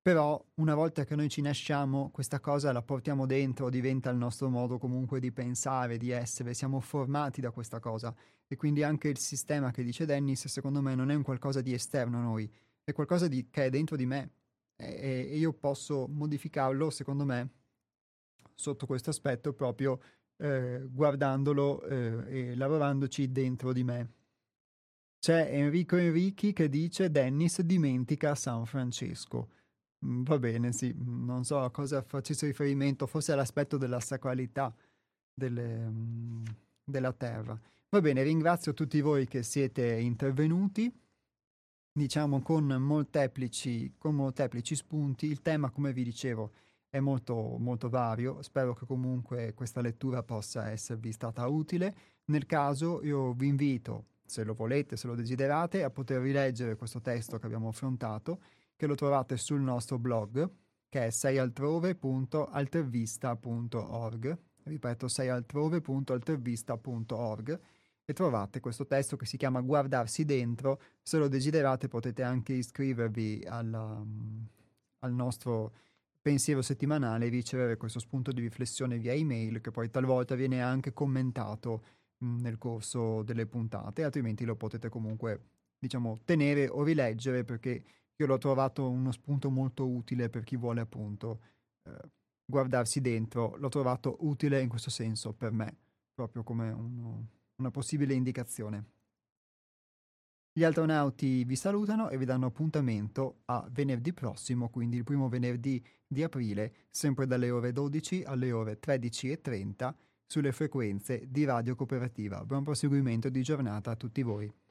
però una volta che noi ci nasciamo, questa cosa la portiamo dentro, diventa il nostro modo comunque di pensare, di essere, siamo formati da questa cosa. E quindi anche il sistema che dice Dennis, secondo me, non è un qualcosa di esterno a noi, è qualcosa che è dentro di me, e io posso modificarlo, secondo me, sotto questo aspetto, proprio guardandolo e lavorandoci dentro di me. C'è Enrico Enrichi che dice: Dennis dimentica San Francesco. Va bene, sì, non so a cosa facesse riferimento, forse all'aspetto della sacralità della terra. Va bene, ringrazio tutti voi che siete intervenuti, diciamo, con molteplici spunti. Il tema, come vi dicevo, è molto molto vario. Spero che comunque questa lettura possa esservi stata utile. Nel caso, io vi invito, se lo volete, se lo desiderate, a poter rileggere questo testo che abbiamo affrontato, che lo trovate sul nostro blog che è seialtrove.altervista.org, ripeto seialtrove.altervista.org, e trovate questo testo che si chiama Guardarsi dentro. Se lo desiderate potete anche iscrivervi al nostro pensiero settimanale e ricevere questo spunto di riflessione via email, che poi talvolta viene anche commentato nel corso delle puntate, altrimenti lo potete comunque, diciamo, tenere o rileggere, perché io l'ho trovato uno spunto molto utile per chi vuole appunto guardarsi dentro. L'ho trovato utile in questo senso per me, proprio come una possibile indicazione. Gli Altronauti vi salutano e vi danno appuntamento a venerdì prossimo, quindi il primo venerdì di aprile, sempre dalle ore 12 alle ore 13:30 sulle frequenze di Radio Cooperativa. Buon proseguimento di giornata a tutti voi.